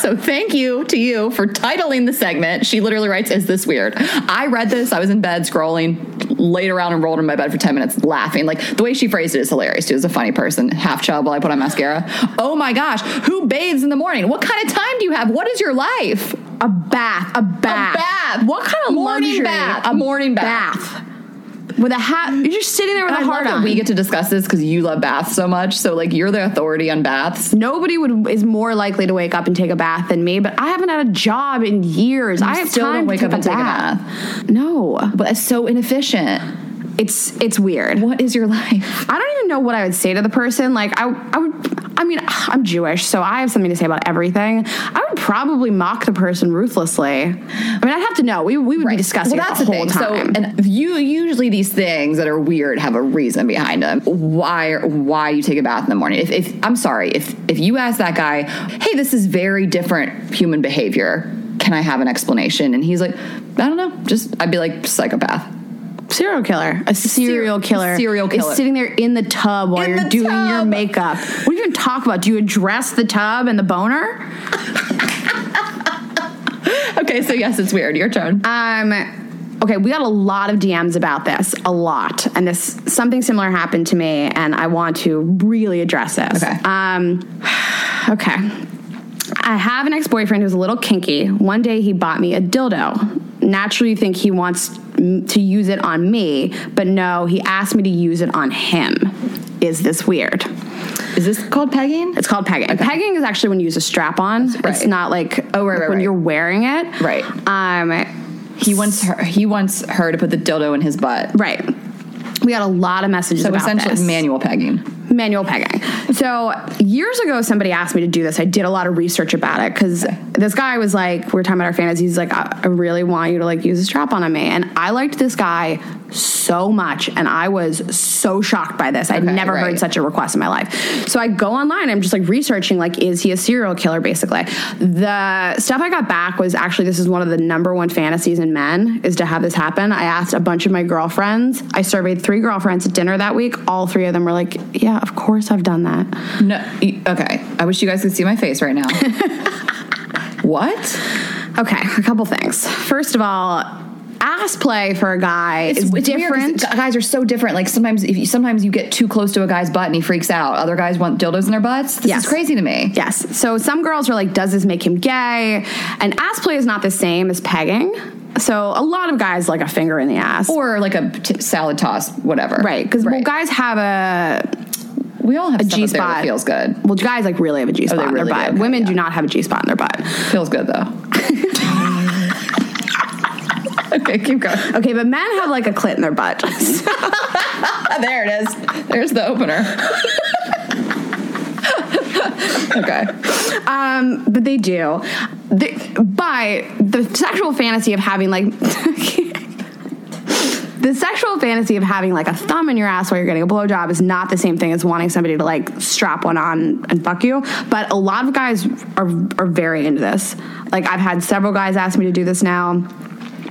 So thank you to you for titling the segment. She literally writes, Is This Weird? I read this. I was in bed scrolling. laid around and rolled in my bed for 10 minutes laughing. Like, the way she phrased it is hilarious, too. As a funny person. Half chub while I put on mascara. Oh, my gosh. Who bathes in the morning? What kind of time do you have? What is your life? A bath. A bath. A bath. What kind of morning luxury? Bath. A morning bath. With a hat. You're just sitting there with a heart on. I love that we get to discuss this because you love baths so much. So, like, you're the authority on baths. Nobody is more likely to wake up and take a bath than me, but I haven't had a job in years. I have still time don't wake to take up and take a bath. No. But it's so inefficient. It's weird. What is your life? I don't even know what I would say to the person. Like, I mean, I'm Jewish, so I have something to say about everything. I would probably mock the person ruthlessly. I mean, I'd have to know. We would right. be discussing well, that's it the whole thing. Time. So, and usually these things that are weird have a reason behind them. Why you take a bath in the morning? If you ask that guy, hey, this is very different human behavior. Can I have an explanation? And he's like, I don't know. I'd be like, psychopath. Serial killer. A serial killer. Serial killer is sitting there in the tub while you're doing your makeup. What do you even talk about? Do you address the tub and the boner? Okay, so yes, it's weird. Your turn. Okay, we got a lot of DMs about this. A lot. And this something similar happened to me, and I want to really address this. Okay. Okay. I have an ex-boyfriend who's a little kinky. One day he bought me a dildo. Naturally, you think he wants to use it on me, but no, he asked me to use it on him. Is this weird? Is this called pegging? It's called pegging. Okay. Pegging is actually when you use a strap-on. Right. It's not like when you're wearing it. Right. He wants her to put the dildo in his butt. Right. We got a lot of messages about this. So essentially manual pegging. Manual pegging. So years ago, somebody asked me to do this. I did a lot of research about it because this guy was like, we were talking about our fantasies. He's like, I really want you to like use a strap on me. And I liked this guy so much. And I was so shocked by this. Okay, I'd never heard such a request in my life. So I go online. I'm just like researching, like, is he a serial killer? Basically, the stuff I got back was actually, this is one of the number one fantasies in men is to have this happen. I asked a bunch of my girlfriends. I surveyed 3 girlfriends at dinner that week. All 3 of them were like, yeah, of course I've done that. No. Okay. I wish you guys could see my face right now. What? Okay. A couple things. First of all, ass play for a guy is different. Guys are so different. Like sometimes you get too close to a guy's butt and he freaks out. Other guys want dildos in their butts. This is crazy to me. Yes. So some girls are like, does this make him gay? And ass play is not the same as pegging. So a lot of guys like a finger in the ass. Or like a salad toss, whatever. Right. Because guys have we all have a G spot that feels good. Well, guys like really have a G spot in their butt. Women do not have a G spot in their butt. Feels good though. Okay, keep going. Okay, but men have like a clit in their butt. There it is. There's the opener. Okay. But they do. But the sexual fantasy of having like... The sexual fantasy of having like a thumb in your ass while you're getting a blowjob is not the same thing as wanting somebody to like strap one on and fuck you. But a lot of guys are very into this. Like I've had several guys ask me to do this now.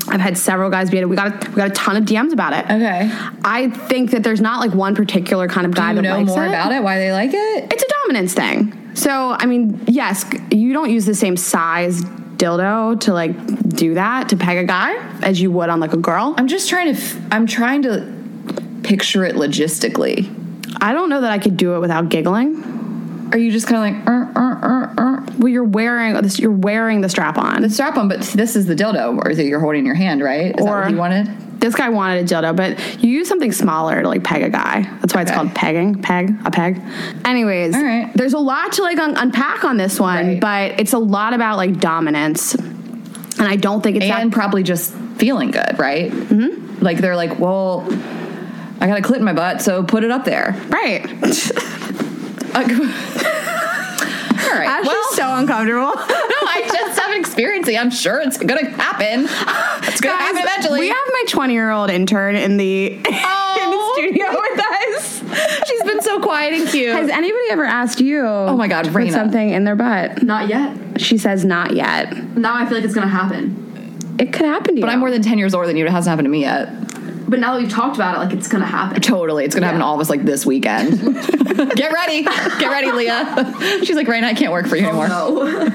I've had several guys be in it. We got a ton of DMs about it. Okay. I think that there's not like one particular kind of guy that likes it. Do you know more about it? Why they like it? It's a dominance thing. So, I mean, yes, you don't use the same size dildo to like do that, to peg a guy as you would on like a girl. I'm trying to picture it logistically. I don't know that I could do it without giggling. Are you just kind of like, Well, you're wearing the strap on. The strap on, but this is the dildo, or that you're holding in your hand, right? Is that what you wanted? This guy wanted a dildo, but you use something smaller to like peg a guy. That's why it's called pegging. A peg. Anyways, all right. There's a lot to like unpack on this one, but it's a lot about like dominance, and I don't think it's probably just feeling good, right? Mm-hmm. Like they're like, well, I got a clit in my butt, so put it up there, right? All right. Ashley's so uncomfortable. No, I just haven't experienced it. I'm sure it's going to happen. It's going to happen eventually. We have my 20-year-old intern in the studio with us. She's been so quiet and cute. Has anybody ever asked you to put something in their butt? Not yet. She says not yet. Now I feel like it's going to happen. It could happen to you. But I'm more than 10 years older than you. It hasn't happened to me yet. But now that we've talked about it, like, it's going to happen. Totally. It's going to happen to all of us, like, this weekend. Get ready. Get ready, Leah. She's like, Raina, I can't work for you anymore. No.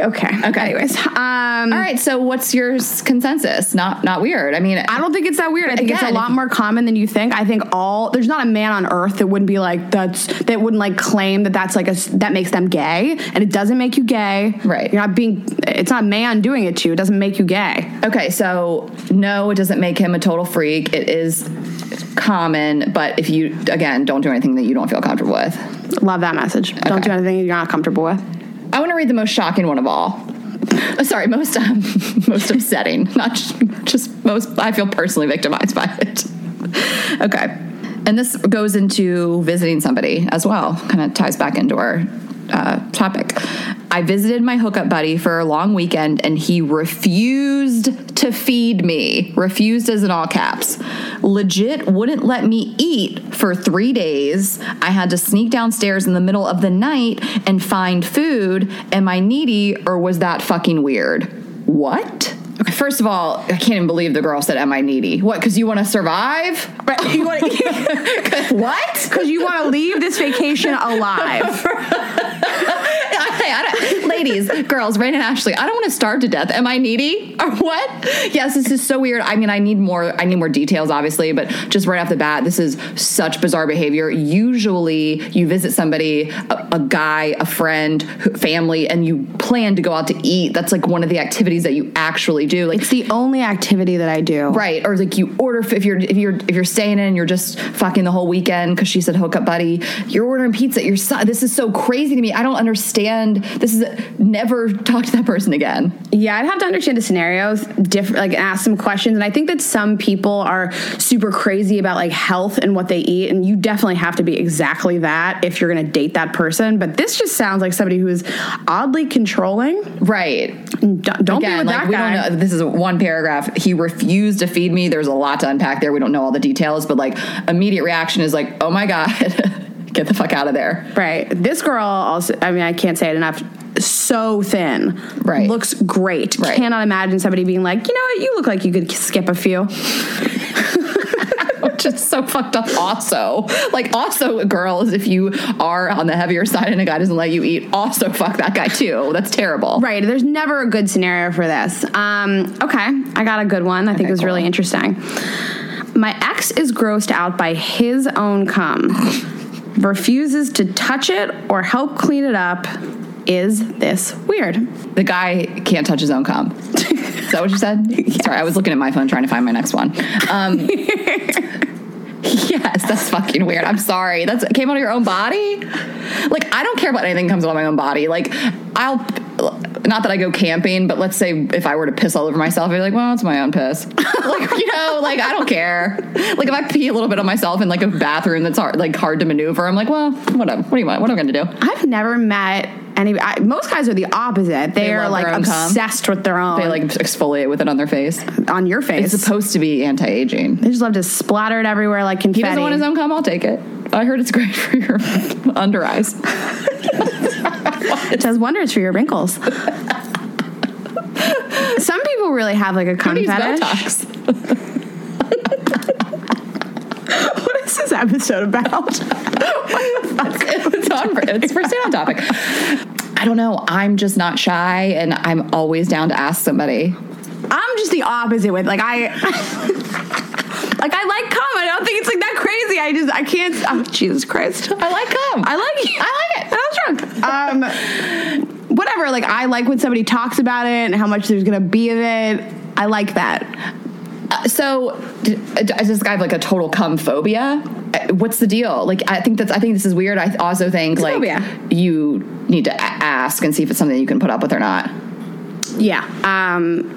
Okay. Anyways. All right. So what's your consensus? Not weird. I mean, I don't think it's that weird. I think it's a lot more common than you think. I think there's not a man on earth that wouldn't be like, that wouldn't like claim that makes them gay, and it doesn't make you gay. Right. It's not a man doing it to you. It doesn't make you gay. Okay. So no, it doesn't make him a total freak. It is common, but if you, again, don't do anything that you don't feel comfortable with. Love that message. Okay. Don't do anything you're not comfortable with. I want to read the most shocking one of all. Most upsetting. Not just most, I feel personally victimized by it. Okay. And this goes into visiting somebody as well. Kind of ties back into our topic. I visited my hookup buddy for a long weekend, and he refused to feed me. Refused as in all caps. Legit wouldn't let me eat for 3 days. I had to sneak downstairs in the middle of the night and find food. Am I needy, or was that fucking weird? What? Okay, first of all, I can't even believe the girl said, am I needy? What, because you want to survive? Right, what? Because you want to leave this vacation alive. Ladies, girls, Rain and Ashley, I don't want to starve to death. Am I needy? Or what? Yes, this is so weird. I mean, I need more details, obviously, but just right off the bat, this is such bizarre behavior. Usually, you visit somebody, a guy, a friend, family, and you plan to go out to eat. That's like one of the activities that you actually do. Like, it's the only activity that I do. Right. Or like you order, if you're staying in and you're just fucking the whole weekend because she said hookup buddy, you're ordering pizza. This is so crazy to me. I don't understand. Never talk to that person again. Yeah, I'd have to understand the scenarios, ask some questions. And I think that some people are super crazy about like health and what they eat. And you definitely have to be exactly that if you're going to date that person. But this just sounds like somebody who is oddly controlling. Right. Don't again, be with like, that we guy. Don't know. This is one paragraph. He refused to feed me. There's a lot to unpack there. We don't know all the details. But like immediate reaction is like, oh my God, get the fuck out of there. Right. This girl also, I mean, I can't say it enough. So thin. Right. Looks great. Right. Cannot imagine somebody being like, you know what, you look like you could skip a few. Which is so fucked up also. Like, also, girls, if you are on the heavier side and a guy doesn't let you eat, also fuck that guy too. That's terrible. Right. There's never a good scenario for this. Okay. I got a good one. I think it was really interesting. My ex is grossed out by his own cum. Refuses to touch it or help clean it up. Is this weird? The guy can't touch his own cum. Is that what you said? Yes. Sorry, I was looking at my phone trying to find my next one. Yes, that's fucking weird. I'm sorry. That came out of your own body? Like, I don't care about anything that comes out of my own body. Like, not that I go camping, but let's say if I were to piss all over myself, I'd be like, well, it's my own piss. Like, you know, like, I don't care. Like, if I pee a little bit on myself in, like, a bathroom that's hard to maneuver, I'm like, well, whatever. What do you want? What am I going to do? I've never met... most guys are the opposite. They are like obsessed with their own. They like exfoliate with it on their face. On your face. It's supposed to be anti-aging. They just love to splatter it everywhere like confetti. He doesn't want his own cum. I'll take it. I heard it's great for your under eyes. It does wonders for your wrinkles. Some people really have like a cum fetish. Botox. What is this episode about? It's for staying on topic. I don't know. I'm just not shy, and I'm always down to ask somebody. I'm just the opposite with I like cum. I don't think it's like that crazy. I can't. Oh, Jesus Christ! I like cum. I like you. I like it. And I was drunk. Whatever. Like I like when somebody talks about it and how much there's gonna be of it. I like that. So, does this guy have like a total cum phobia? What's the deal? Like, I think this is weird. I also think like you need to ask and see if it's something you can put up with or not. Yeah,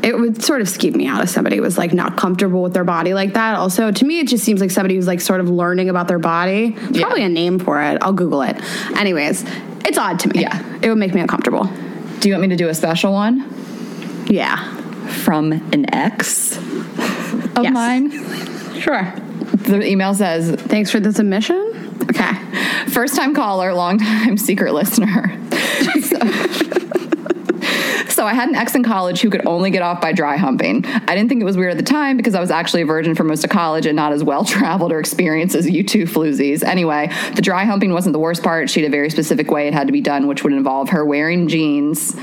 it would sort of skeeve me out if somebody was like not comfortable with their body like that. Also, to me, it just seems like somebody who's like sort of learning about their body. There's probably a name for it. I'll Google it. Anyways, it's odd to me. Yeah, it would make me uncomfortable. Do you want me to do a special one? Yeah, from an ex. Of yes. mine? Sure. The email says, thanks for the submission. Okay. First time caller, long time secret listener. so, Also, I had an ex in college who could only get off by dry humping. I didn't think it was weird at the time because I was actually a virgin for most of college and not as well-traveled or experienced as you two floozies. Anyway, the dry humping wasn't the worst part. She had a very specific way it had to be done, which would involve her wearing jeans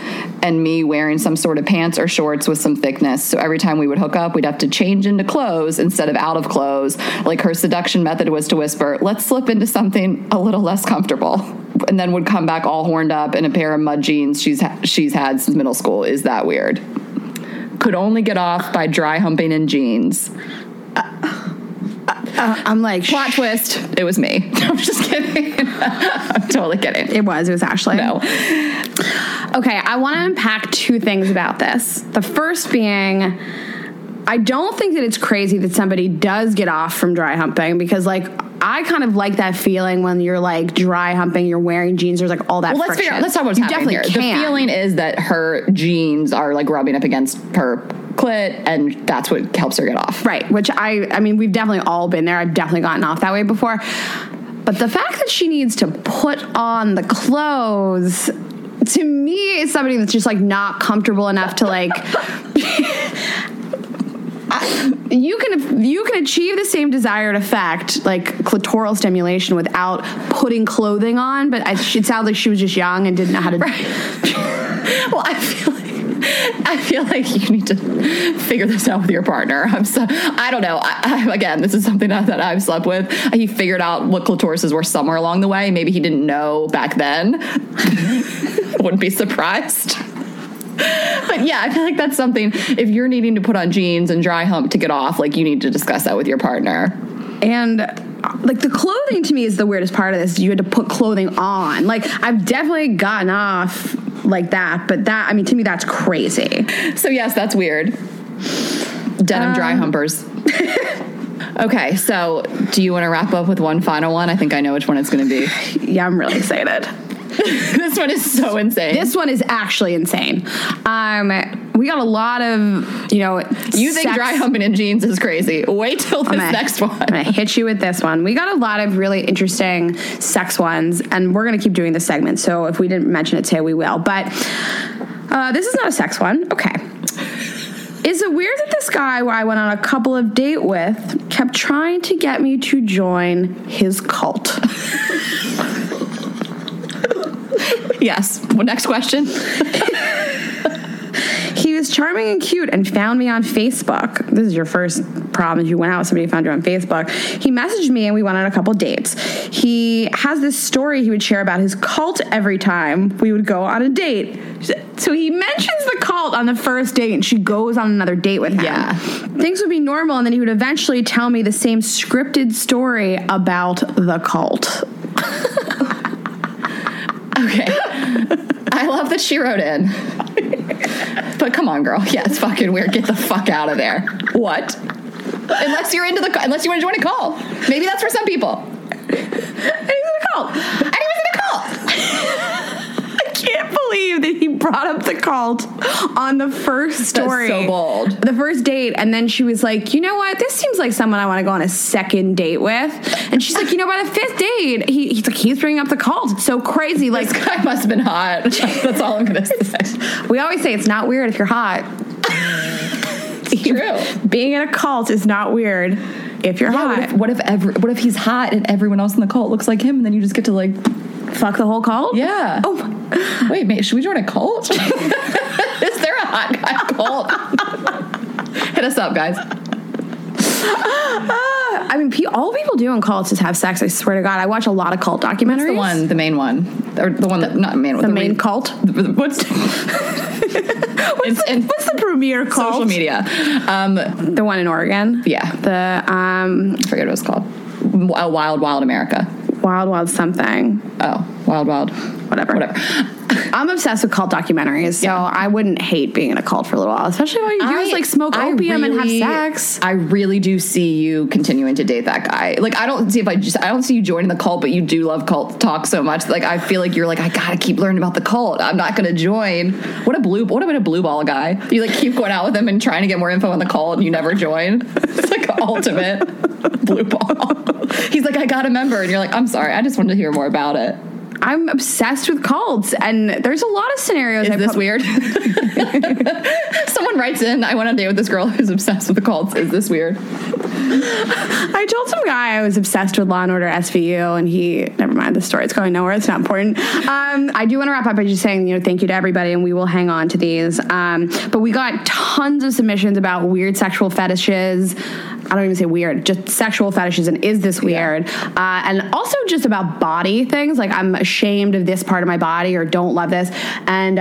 and me wearing some sort of pants or shorts with some thickness. So every time we would hook up, we'd have to change into clothes instead of out of clothes. Like, her seduction method was to whisper, "Let's slip into something a little less comfortable," and then would come back all horned up in a pair of mud jeans she's had since middle school. Is that weird? Could only get off by dry humping in jeans. I'm like, plot twist. It was me. I'm just kidding. I'm totally kidding. It was Ashley. No. Okay, I want to unpack two things about this. The first being, I don't think that it's crazy that somebody does get off from dry humping, because, like, I kind of like that feeling when you're, like, dry humping, you're wearing jeans, there's, like, all that friction. Let's talk about what's happening here. The feeling is that her jeans are, like, rubbing up against her clit, and that's what helps her get off. Right, which I mean, we've definitely all been there. I've definitely gotten off that way before. But the fact that she needs to put on the clothes, to me, is somebody that's just, like, not comfortable enough to, like... You can achieve the same desired effect, like clitoral stimulation, without putting clothing on, but it sounds like she was just young and didn't know how to... Right. Well, I feel like you need to figure this out with your partner. I don't know. Again, this is something that I've slept with. He figured out what clitorises were somewhere along the way. Maybe he didn't know back then. Wouldn't be surprised. But yeah, I feel like that's something, if you're needing to put on jeans and dry hump to get off, like, you need to discuss that with your partner. And, like, the clothing to me is the weirdest part of this. You had to put clothing on. Like, I've definitely gotten off like that, but that, I mean, to me, that's crazy. So yes, that's weird. Denim dry humpers. Okay, so do you want to wrap up with one final one? I think I know which one it's going to be. Yeah, I'm really excited. This one is so insane. This one is actually insane. We got a lot of, you think dry humping in jeans is crazy. Wait till this next one. I'm going to hit you with this one. We got a lot of really interesting sex ones, and we're going to keep doing this segment. So if we didn't mention it today, we will. But this is not a sex one. Okay. Is it weird that this guy who I went on a couple of dates with kept trying to get me to join his cult? Yes. Well, next question. He was charming and cute and found me on Facebook. This is your first problem. You went out with somebody who found you on Facebook. He messaged me and we went on a couple dates. He has this story he would share about his cult every time we would go on a date. So he mentions the cult on the first date and she goes on another date with him. Yeah. Things would be normal, and then he would eventually tell me the same scripted story about the cult. Okay. I love that she wrote in. But come on, girl. Yeah, it's fucking weird. Get the fuck out of there. What? Unless you want to join a cult. Maybe that's for some people. And he's in a cult. And he was in a cult. I can't believe that he brought up the cult on the first story. That's so bold. The first date. And then she was like, you know what? This seems like someone I want to go on a second date with. And she's like, by the fifth date, he's like, he's bringing up the cult. It's so crazy. Like, this guy must have been hot. That's all I'm going to say. We always say it's not weird if you're hot. It's true. Being in a cult is not weird if you're hot. What if he's hot and everyone else in the cult looks like him, and then you just get to, like, fuck the whole cult? Yeah. Oh, wait, mate, should we join a cult? Is there a hot guy cult? Hit us up, guys. I mean, all people do in cults is have sex. I swear to God, I watch a lot of cult documentaries. What's the main one, or the one that not main? The main cult. What's the premier cult? Social media. The one in Oregon. Yeah. The I forget what it's called. Wild America. Wild something. Oh, wild. Whatever. I'm obsessed with cult documentaries, so yeah. I wouldn't hate being in a cult for a little while, especially when you do is, like, smoke opium and have sex. I really do see you continuing to date that guy. Like, I don't see you joining the cult, but you do love cult talk so much. Like, I feel like you're like, I gotta keep learning about the cult. I'm not gonna join. What about a blue ball guy? You, like, keep going out with him and trying to get more info on the cult, and you never join. It's like ultimate blue ball. He's like, I got a member, and you're like, I'm sorry, I just wanted to hear more about it. I'm obsessed with colds, and there's a lot of scenarios. Is this weird? Someone writes in, I went on a date with this girl who's obsessed with the colds. Is this weird? I told some guy I was obsessed with Law & Order SVU, and he, never mind, the story, it's going nowhere. It's not important. I do want to wrap up by just saying, you know, thank you to everybody, and we will hang on to these. But we got tons of submissions about weird sexual fetishes. I don't even say weird, just sexual fetishes, and is this weird? Yeah. And also just about body things, like I'm ashamed of this part of my body or don't love this. And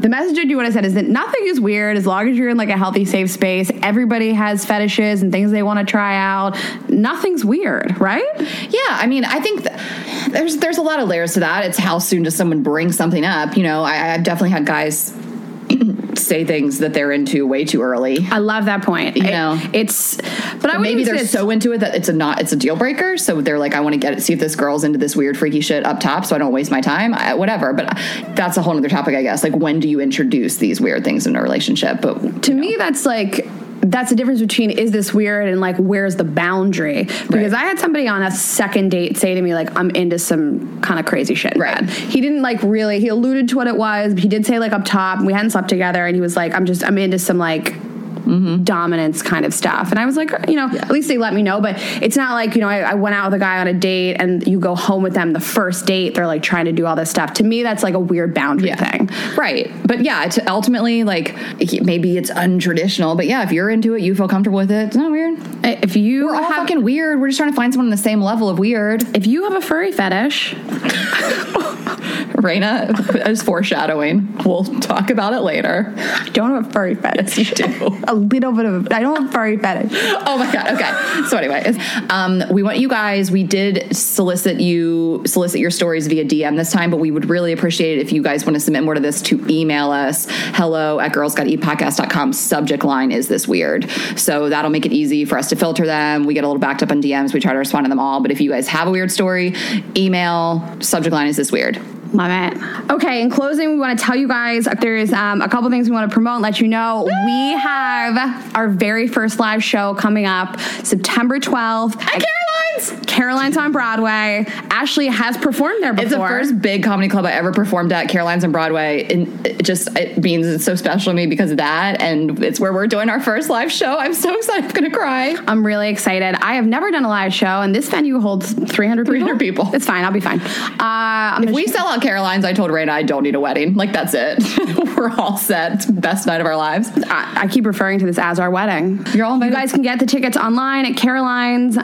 the message I do want to send is that nothing is weird as long as you're in like a healthy, safe space. Everybody has fetishes and things they want to try out. Nothing's weird, right? Yeah, I mean, I think there's a lot of layers to that. It's how soon does someone bring something up? You know, I've definitely had guys say things that they're into way too early. I love that point. But maybe they're so into it that it's a deal breaker. So they're like, I want to get it, see if this girl's into this weird freaky shit up top, so I don't waste my time. Whatever. But that's a whole other topic, I guess. Like, when do you introduce these weird things in a relationship? But to me, that's like, that's the difference between is this weird and like where's the boundary? Because I had somebody on a second date say to me like, I'm into some kind of crazy shit. Right. Dad. He didn't like really, he alluded to what it was, but he did say like up top, and we hadn't slept together, and he was like, I'm into some like dominance kind of stuff. And I was like, you know, at least they let me know. But it's not like, you know, I went out with a guy on a date and you go home with them the first date, they're like trying to do all this stuff. To me, that's like a weird boundary thing. Right. But yeah, it's ultimately like, maybe it's untraditional, but yeah, if you're into it, you feel comfortable with it, it's not weird. If you We're all fucking weird. We're just trying to find someone on the same level of weird. If you have a furry fetish... Raina is foreshadowing. We'll talk about it later. I don't have a furry fetish. Yes, you do. A little bit of I don't have a furry fetish. Oh my God. Okay. So anyway, we want you guys, we did solicit your stories via DM this time, but we would really appreciate it if you guys want to submit more to this, to email us hello@girlsgottoeatpodcast.com. Subject line is this weird. So that'll make it easy for us to filter them. We get a little backed up on DMs. We try to respond to them all. But if you guys have a weird story, email, subject line is this weird. Love it. Okay, in closing, we want to tell you guys there's a couple things we want to promote and let you know. We have our very first live show coming up September 12th. At Caroline's on Broadway. Ashley has performed there before. It's the first big comedy club I ever performed at, Caroline's on Broadway. And it means it's so special to me because of that. And it's where we're doing our first live show. I'm so excited. I'm going to cry. I'm really excited. I have never done a live show, and this venue holds 300 people. It's fine. I'll be fine. If we sell out Caroline's, I told Raina I don't need a wedding. Like, that's it. We're all set. It's the best night of our lives. I keep referring to this as our wedding. You're all invited. You guys can get the tickets online at Caroline's.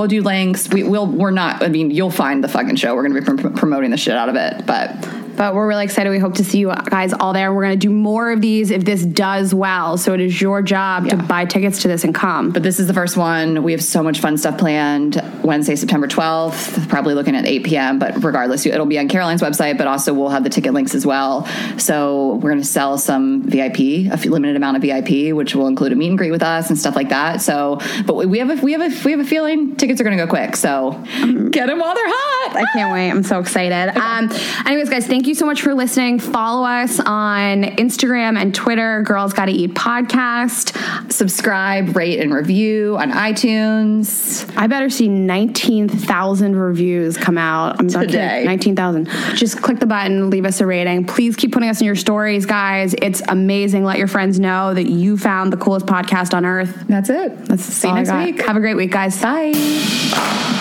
We'll do links. You'll find the fucking show. We're going to be promoting the shit out of it, but we're really excited. We hope to see you guys all there. We're going to do more of these if this does well. So it is your job to buy tickets to this and come. But this is the first one. We have so much fun stuff planned. Wednesday, September 12th, probably looking at 8 p.m. But regardless, it'll be on Caroline's website, but also we'll have the ticket links as well. So we're going to sell some VIP, a limited amount of VIP, which will include a meet and greet with us and stuff like that. So, but we have a feeling tickets are going to go quick. So get them while they're hot. I can't wait. I'm so excited. Okay. Anyways, guys, thank you so much for listening. Follow us on Instagram and Twitter, Girls Gotta Eat Podcast. Subscribe, rate, and review on iTunes. I better see 19,000 reviews come out. I'm not kidding. 19,000. Just click the button, leave us a rating. Please keep putting us in your stories, guys. It's amazing. Let your friends know that you found the coolest podcast on earth. That's it. That's all I got. See you next week. Have a great week, guys. Bye.